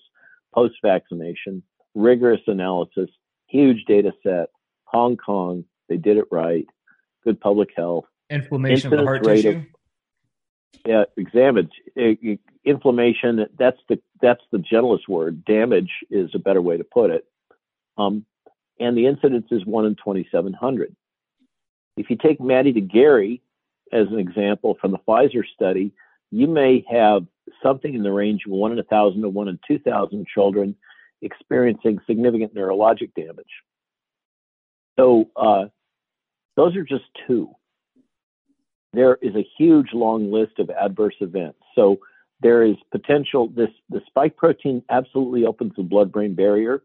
post-vaccination, rigorous analysis, huge data set, Hong Kong, they did it right, good public health. Inflammation of the heart tissue? Yeah, examined. Inflammation, that's the that's the gentlest word. Damage is a better way to put it. Um, and the incidence is one in twenty-seven hundred. If you take Maddie DeGarry as an example from the Pfizer study, you may have something in the range of one in a thousand to one in two thousand children experiencing significant neurologic damage. So uh, those are just two. There is a huge long list of adverse events. So there is potential. This the spike protein absolutely opens the blood-brain barrier.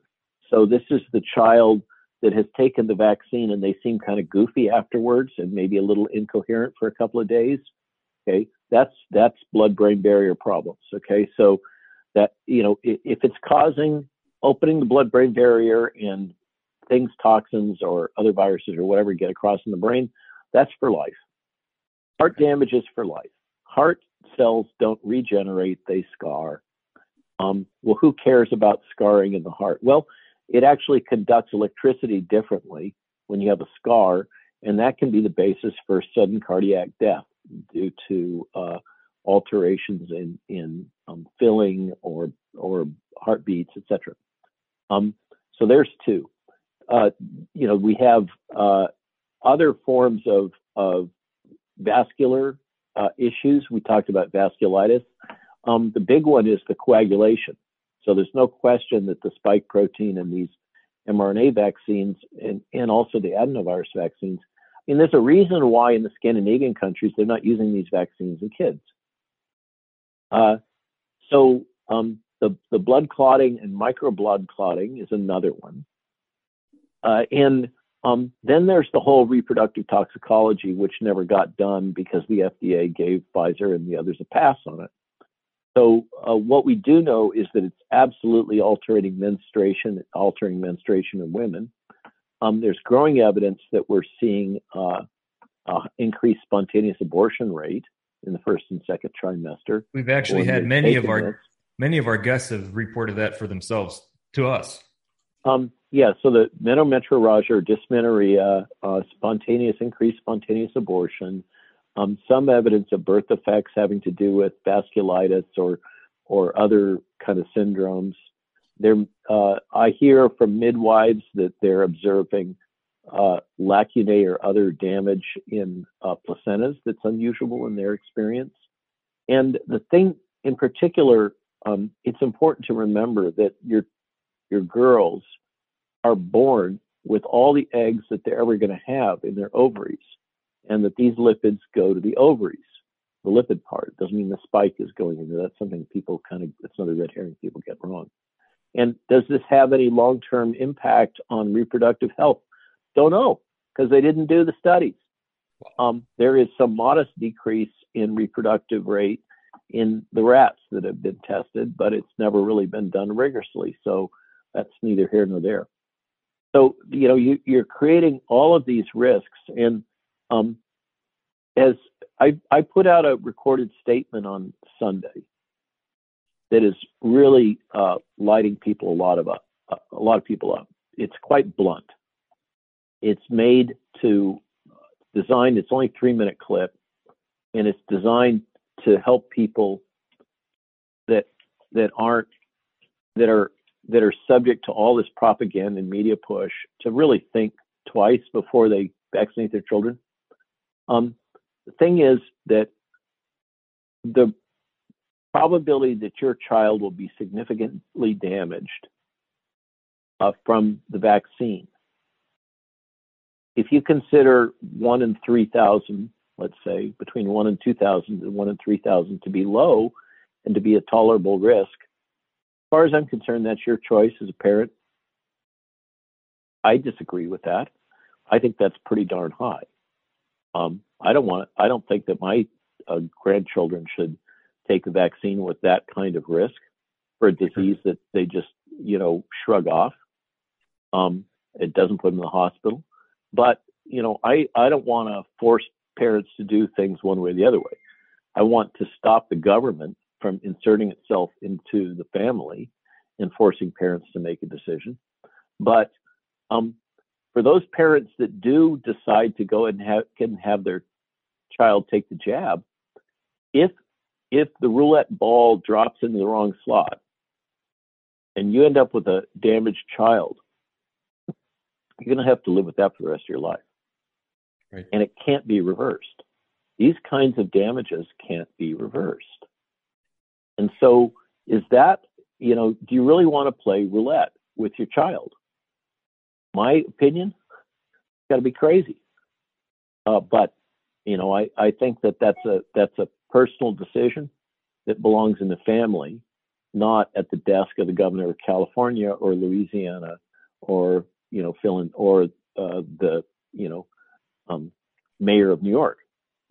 So this is the child that has taken the vaccine and they seem kind of goofy afterwards and maybe a little incoherent for a couple of days. Okay, that's that's blood-brain barrier problems. Okay, so that you know if it's causing opening the blood-brain barrier and things, toxins or other viruses or whatever get across in the brain, that's for life. Heart damage is for life. Heart cells don't regenerate; they scar. Um, well, who cares about scarring in the heart? Well, it actually conducts electricity differently when you have a scar, and that can be the basis for sudden cardiac death due to uh, alterations in in um, filling or or heartbeats, et cetera. Um, so there's two. Uh, you know, we have uh, other forms of of vascular uh, issues. We talked about vasculitis. Um, the big one is the coagulation. So there's no question that the spike protein and these mRNA vaccines and, and also the adenovirus vaccines. And there's a reason why in the Scandinavian countries they're not using these vaccines in kids. Uh, so um, The, the blood clotting and microblood clotting is another one. Uh, and um, then there's the whole reproductive toxicology, which never got done because the F D A gave Pfizer and the others a pass on it. So uh, what we do know is that it's absolutely altering menstruation, altering menstruation in women. Um, there's growing evidence that we're seeing uh, uh, increased spontaneous abortion rate in the first and second trimester. We've actually had many of our this. many of our guests have reported that for themselves to us. Um, yeah, so the menometrorrhagia or dysmenorrhea, uh, spontaneous increased spontaneous abortion. Um, some evidence of birth defects having to do with vasculitis or or other kind of syndromes. There, uh, I hear from midwives that they're observing uh, lacunae or other damage in uh, placentas that's unusual in their experience. And the thing in particular, um, it's important to remember that your your girls are born with all the eggs that they're ever going to have in their ovaries, and that these lipids go to the ovaries, the lipid part. It doesn't mean the spike is going in there. That's something people kind of, that's another red herring people get wrong. And does this have any long-term impact on reproductive health? Don't know, because they didn't do the studies. Um, there is some modest decrease in reproductive rate in the rats that have been tested, but it's never really been done rigorously. So that's neither here nor there. So, you know, you, you're creating all of these risks. And Um, as I, I put out a recorded statement on Sunday that is really uh, lighting people a lot of up, a lot of people up. It's quite blunt. It's made to designed. It's only a three minute clip, and it's designed to help people that that aren't that are that are subject to all this propaganda and media push to really think twice before they vaccinate their children. Um, the thing is that the probability that your child will be significantly damaged uh, from the vaccine, if you consider one in three thousand, let's say, between one in two thousand and one in three thousand to be low and to be a tolerable risk, as far as I'm concerned, that's your choice as a parent. I disagree with that. I think that's pretty darn high. Um, I don't want. I don't think that my uh, grandchildren should take a vaccine with that kind of risk for a disease that they just, you know, shrug off. Um, it doesn't put them in the hospital. But you know, I, I don't want to force parents to do things one way or the other way. I want to stop the government from inserting itself into the family and forcing parents to make a decision. But um, for those parents that do decide to go and have, can have their child take the jab, if if the roulette ball drops into the wrong slot and you end up with a damaged child, you're going to have to live with that for the rest of your life. Right. And it can't be reversed. These kinds of damages can't be reversed. And so is that, you know, do you really want to play roulette with your child? My opinion, got to be crazy. Uh, but, you know, I, I think that that's a, that's a personal decision that belongs in the family, not at the desk of the governor of California or Louisiana or, you know, fill in, or uh, the, you know, um, mayor of New York.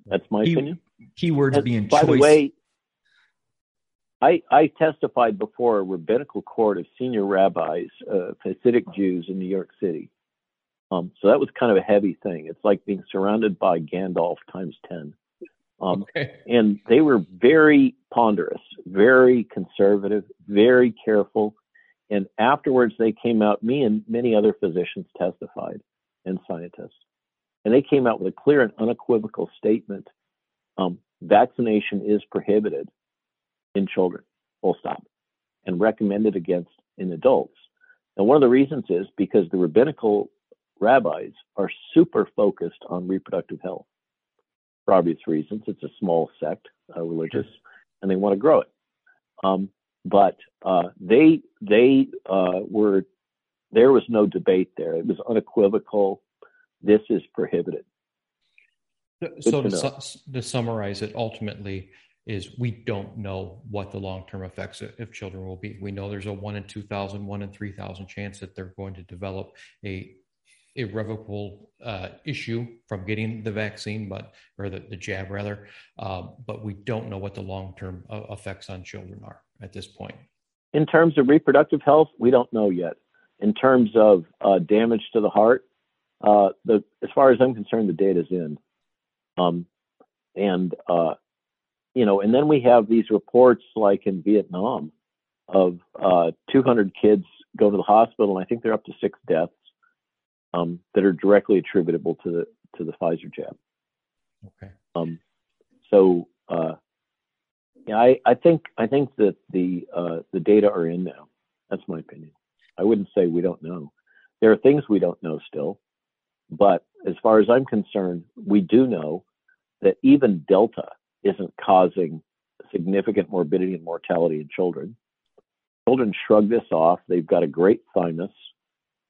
That's my key, opinion. Keywords being by choice. By the way, I, I testified before a rabbinical court of senior rabbis, uh, Hasidic Jews in New York City. Um, so that was kind of a heavy thing. It's like being surrounded by Gandalf times ten. Um, okay. And they were very ponderous, very conservative, very careful. And afterwards, they came out, me and many other physicians testified and scientists. And they came out with a clear and unequivocal statement. Um, vaccination is prohibited in children, full stop, and recommended against in adults. And one of the reasons is because the rabbinical rabbis are super focused on reproductive health for obvious reasons. It's a small sect, uh, religious, and they want to grow it. Um, but uh, they they uh, were there was no debate there. It was unequivocal. This is prohibited. So to, su- to summarize it, ultimately, is we don't know what the long-term effects of children will be. We know there's a one in two thousand, one in three thousand chance that they're going to develop a irrevocable uh, issue from getting the vaccine, but or the, the jab rather, uh, but we don't know what the long-term uh, effects on children are at this point. In terms of reproductive health, we don't know yet. In terms of uh, damage to the heart, uh, the as far as I'm concerned, the data's in. Um, and uh, you know, and then we have these reports like in Vietnam of uh, two hundred kids go to the hospital, and I think they're up to six deaths um, that are directly attributable to the to the Pfizer jab. Okay. Um, so. Uh, Yeah, I, I think I think that the uh, the data are in now. That's my opinion. I wouldn't say we don't know. There are things we don't know still, but as far as I'm concerned, we do know that even Delta isn't causing significant morbidity and mortality in children. Children shrug this off. They've got a great thymus.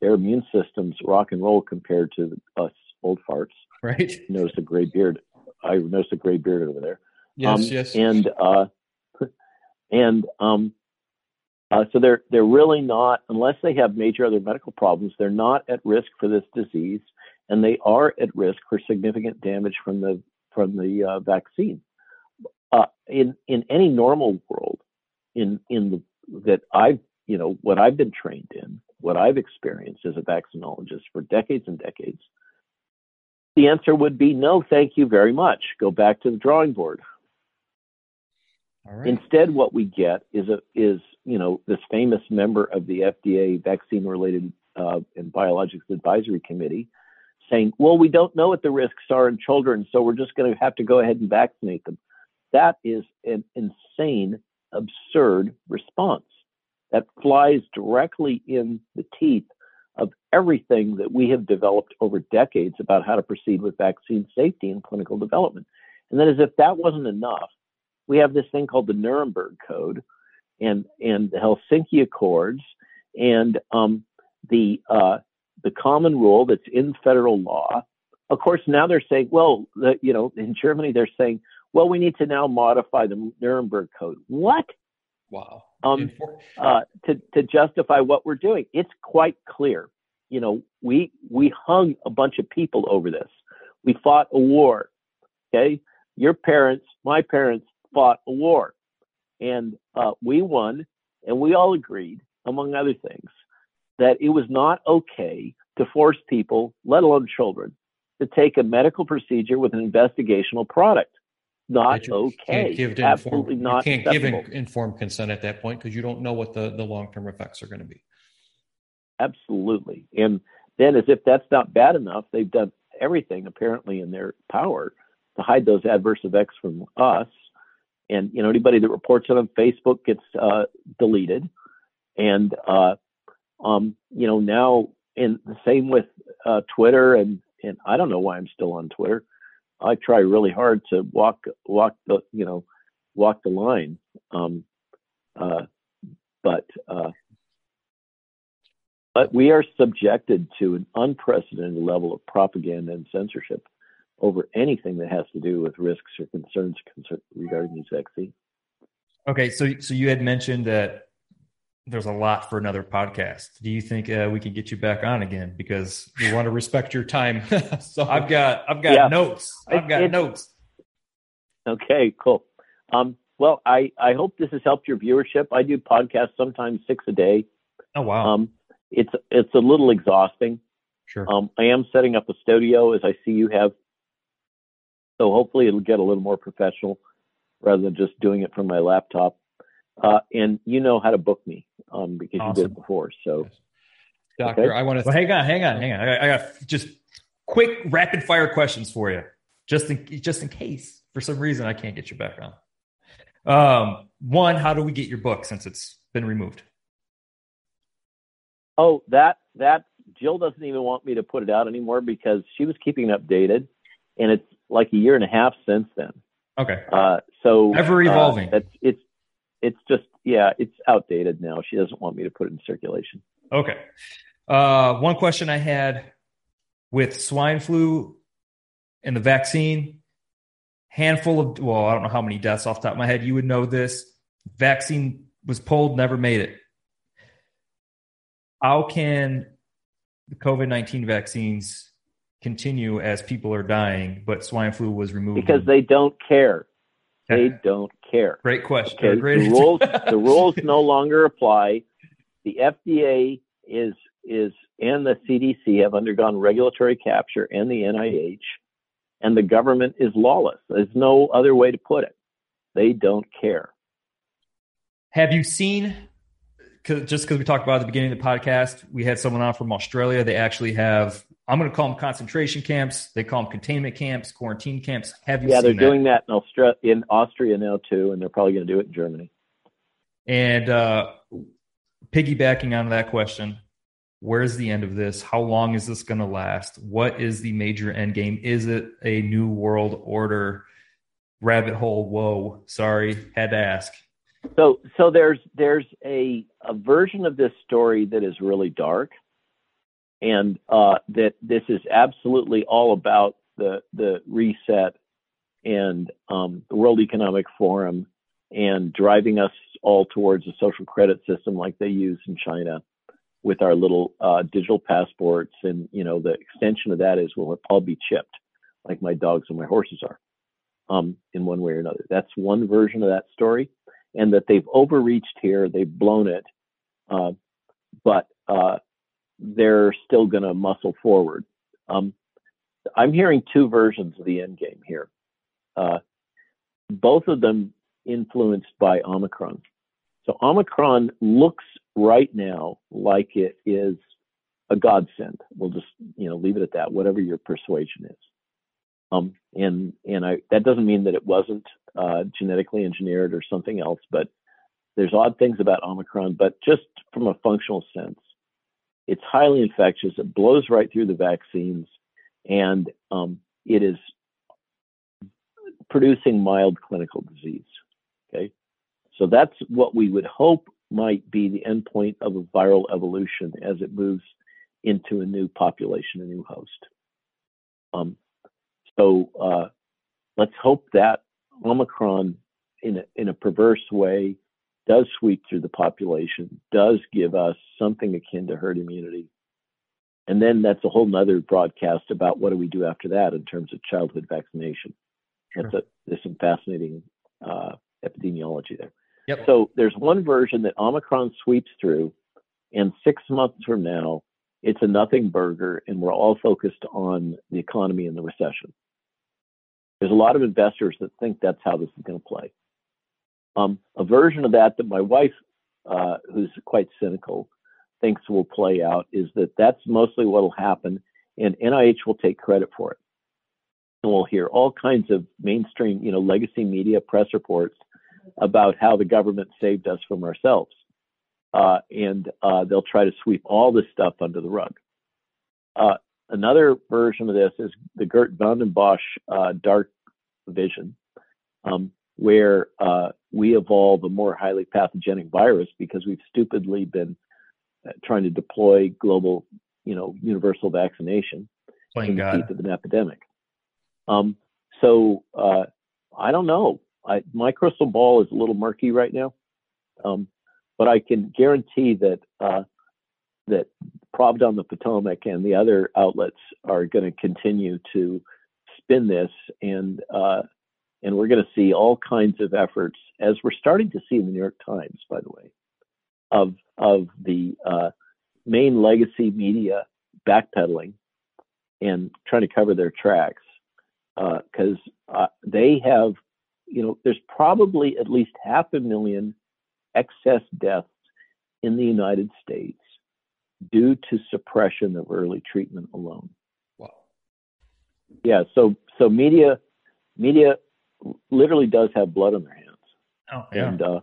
Their immune system's rock and roll compared to us old farts. Right. Noticed a gray beard. I noticed a gray beard over there. Yes, um, yes. And uh, and um, uh, so they're they're really not, unless they have major other medical problems, they're not at risk for this disease, and they are at risk for significant damage from the from the uh, vaccine. Uh, in in any normal world, in in the, that I've you know what I've been trained in, what I've experienced as a vaccinologist for decades and decades, the answer would be no, thank you very much. Go back to the drawing board. Right. Instead, what we get is a is you know this famous member of the F D A vaccine-related uh, and biologics advisory committee saying, "Well, we don't know what the risks are in children, so we're just going to have to go ahead and vaccinate them." That is an insane, absurd response that flies directly in the teeth of everything that we have developed over decades about how to proceed with vaccine safety and clinical development. And then, as if that wasn't enough, we have this thing called the Nuremberg Code, and and the Helsinki Accords, and um, the uh, the common rule that's in federal law. Of course, now they're saying, well, the, you know, in Germany they're saying, well, we need to now modify the Nuremberg Code. What? Wow. Um, uh, to to justify what we're doing, it's quite clear. You know, we we hung a bunch of people over this. We fought a war. Okay, your parents, my parents. Fought a war, and uh, we won, and we all agreed, among other things, that it was not okay to force people, let alone children, to take a medical procedure with an investigational product. Not okay. Absolutely not. You can't give informed consent at that point because you don't know what the, the long-term effects are going to be. Absolutely. And then, as if that's not bad enough, they've done everything apparently in their power to hide those adverse effects from us. And, you know, anybody that reports it on Facebook gets uh, deleted. And, uh, um, you know, now in the same with uh, Twitter. And, and I don't know why I'm still on Twitter. I try really hard to walk, walk the, you know, walk the line. Um, uh, but, uh, but we are subjected to an unprecedented level of propaganda and censorship over anything that has to do with risks or concerns regarding these vaccines. Okay, so so you had mentioned that there's a lot for another podcast. Do you think uh, we can get you back on again? Because we want to respect your time. So I've got I've got yeah. notes. I've got it, it, notes. Okay, cool. Um, well, I, I hope this has helped your viewership. I do podcasts sometimes six a day. Oh wow. Um, it's it's a little exhausting. Sure. Um, I am setting up a studio, as I see you have. So hopefully it'll get a little more professional rather than just doing it from my laptop. Uh, and you know how to book me um, because awesome. You did it before. So, yes. Doctor, okay? I want to. Well, hang on, hang on, hang on. I got, I got just quick rapid fire questions for you, just in just in case for some reason I can't get you back on. Um, one, how do we get your book since it's been removed? Oh, that that Jill doesn't even want me to put it out anymore because she was keeping it updated, and it's like a year and a half since then. Okay. Uh, so ever evolving. Uh, it's, it's, it's just, yeah, it's outdated now. She doesn't want me to put it in circulation. Okay. Uh, one question I had with swine flu and the vaccine, handful of, well, I don't know how many deaths off the top of my head. You would know this. Vaccine was pulled, never made it. How can the COVID nineteen vaccines continue as people are dying, but swine flu was removed? Because they don't care. They don't care. Great question. Okay? Great. The rules, the rules no longer apply. The F D A is is and the C D C have undergone regulatory capture, and the N I H, and the government is lawless. There's no other way to put it. They don't care. Have you seen, cause, just because we talked about at the beginning of the podcast, we had someone on from Australia. They actually have, I'm going to call them concentration camps. They call them containment camps, quarantine camps. Have you yeah, seen that? Yeah, they're doing that in Austria, in Austria now too, and they're probably going to do it in Germany. And uh, piggybacking on that question, where's the end of this? How long is this going to last? What is the major end game? Is it a new world order rabbit hole? Whoa, sorry, had to ask. So, so there's there's a, a version of this story that is really dark, and uh, that this is absolutely all about the the reset and um, the World Economic Forum and driving us all towards a social credit system like they use in China, with our little uh, digital passports. And, you know, the extension of that is we'll all be chipped like my dogs and my horses are um, in one way or another. That's one version of that story, and that they've overreached here. They've blown it, uh, but uh, they're still going to muscle forward. Um, I'm hearing two versions of the end game here. Uh, both of them influenced by Omicron. So Omicron looks right now like it is a godsend. We'll just, you know, leave it at that, whatever your persuasion is. Um, and and I, that doesn't mean that it wasn't uh, genetically engineered or something else, but there's odd things about Omicron. But just from a functional sense, it's highly infectious. It blows right through the vaccines, and um, it is producing mild clinical disease. Okay. So that's what we would hope might be the endpoint of a viral evolution as it moves into a new population, a new host. Um, so uh, let's hope that Omicron, in a, in a perverse way, does sweep through the population, does give us something akin to herd immunity. And then that's a whole nother broadcast about what do we do after that in terms of childhood vaccination. That's a, there's some fascinating uh, epidemiology there. Yep. So there's one version that Omicron sweeps through, and six months from now, it's a nothing burger, and we're all focused on the economy and the recession. There's a lot of investors that think that's how this is going to play. Um, a version of that that my wife, uh, who's quite cynical, thinks will play out is that that's mostly what will happen, and N I H will take credit for it. And we'll hear all kinds of mainstream, you know, legacy media press reports about how the government saved us from ourselves. Uh, and uh, they'll try to sweep all this stuff under the rug. Uh, another version of this is the Gert von den Bosch uh, dark vision, um, where uh, we evolve a more highly pathogenic virus because we've stupidly been trying to deploy global, you know, universal vaccination in the teeth of an epidemic. Um, so uh, I don't know. I, my crystal ball is a little murky right now, um, but I can guarantee that uh, that Providence on the Potomac and the other outlets are going to continue to spin this, and uh, and we're going to see all kinds of efforts, as we're starting to see in the New York Times, by the way, of of the uh, main legacy media backpedaling and trying to cover their tracks because uh, uh, they have. You know, there's probably at least half a million excess deaths in the United States due to suppression of early treatment alone. Wow. Yeah. So, so media, media literally does have blood on their hands. Oh, yeah. And uh,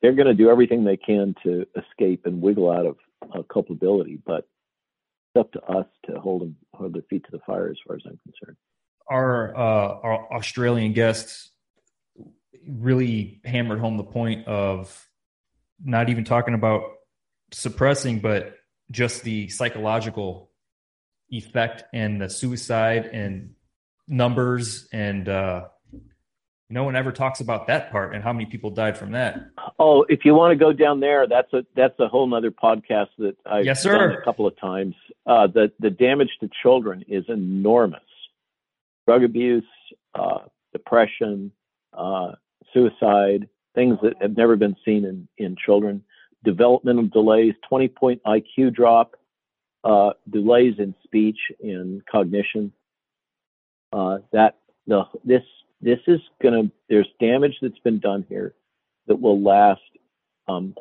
they're going to do everything they can to escape and wiggle out of uh, culpability, but it's up to us to hold them, hold their feet to the fire, as far as I'm concerned. Our uh, our Australian guests really hammered home the point of not even talking about suppressing, but just the psychological effect and the suicide and numbers and uh, No one ever talks about that part and how many people died from that. Oh, if you want to go down there, that's a that's a whole nother podcast that I've yes, done a couple of times. Uh, the the damage to children is enormous. Drug abuse, uh, depression, uh, suicide, things that have never been seen in, in children. Developmental delays, twenty-point I Q drop, uh, delays in speech and cognition. Uh, that the this. This is going to, there's damage that's been done here that will last, um,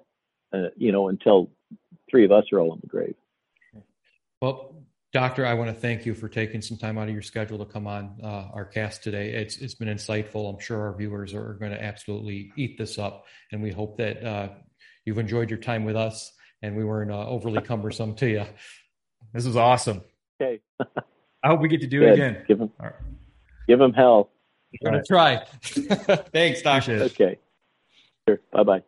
uh, you know, until three of us are all in the grave. Well, Doctor, I want to thank you for taking some time out of your schedule to come on uh, our cast today. It's It's been insightful. I'm sure our viewers are going to absolutely eat this up. And we hope that uh, you've enjoyed your time with us and we weren't uh, overly cumbersome to you. This was awesome. Okay. I hope we get to do Good. it again. Give them, right. give them hell. I'm going right. to try. Thanks, Doctor. Okay. Sure. Bye-bye.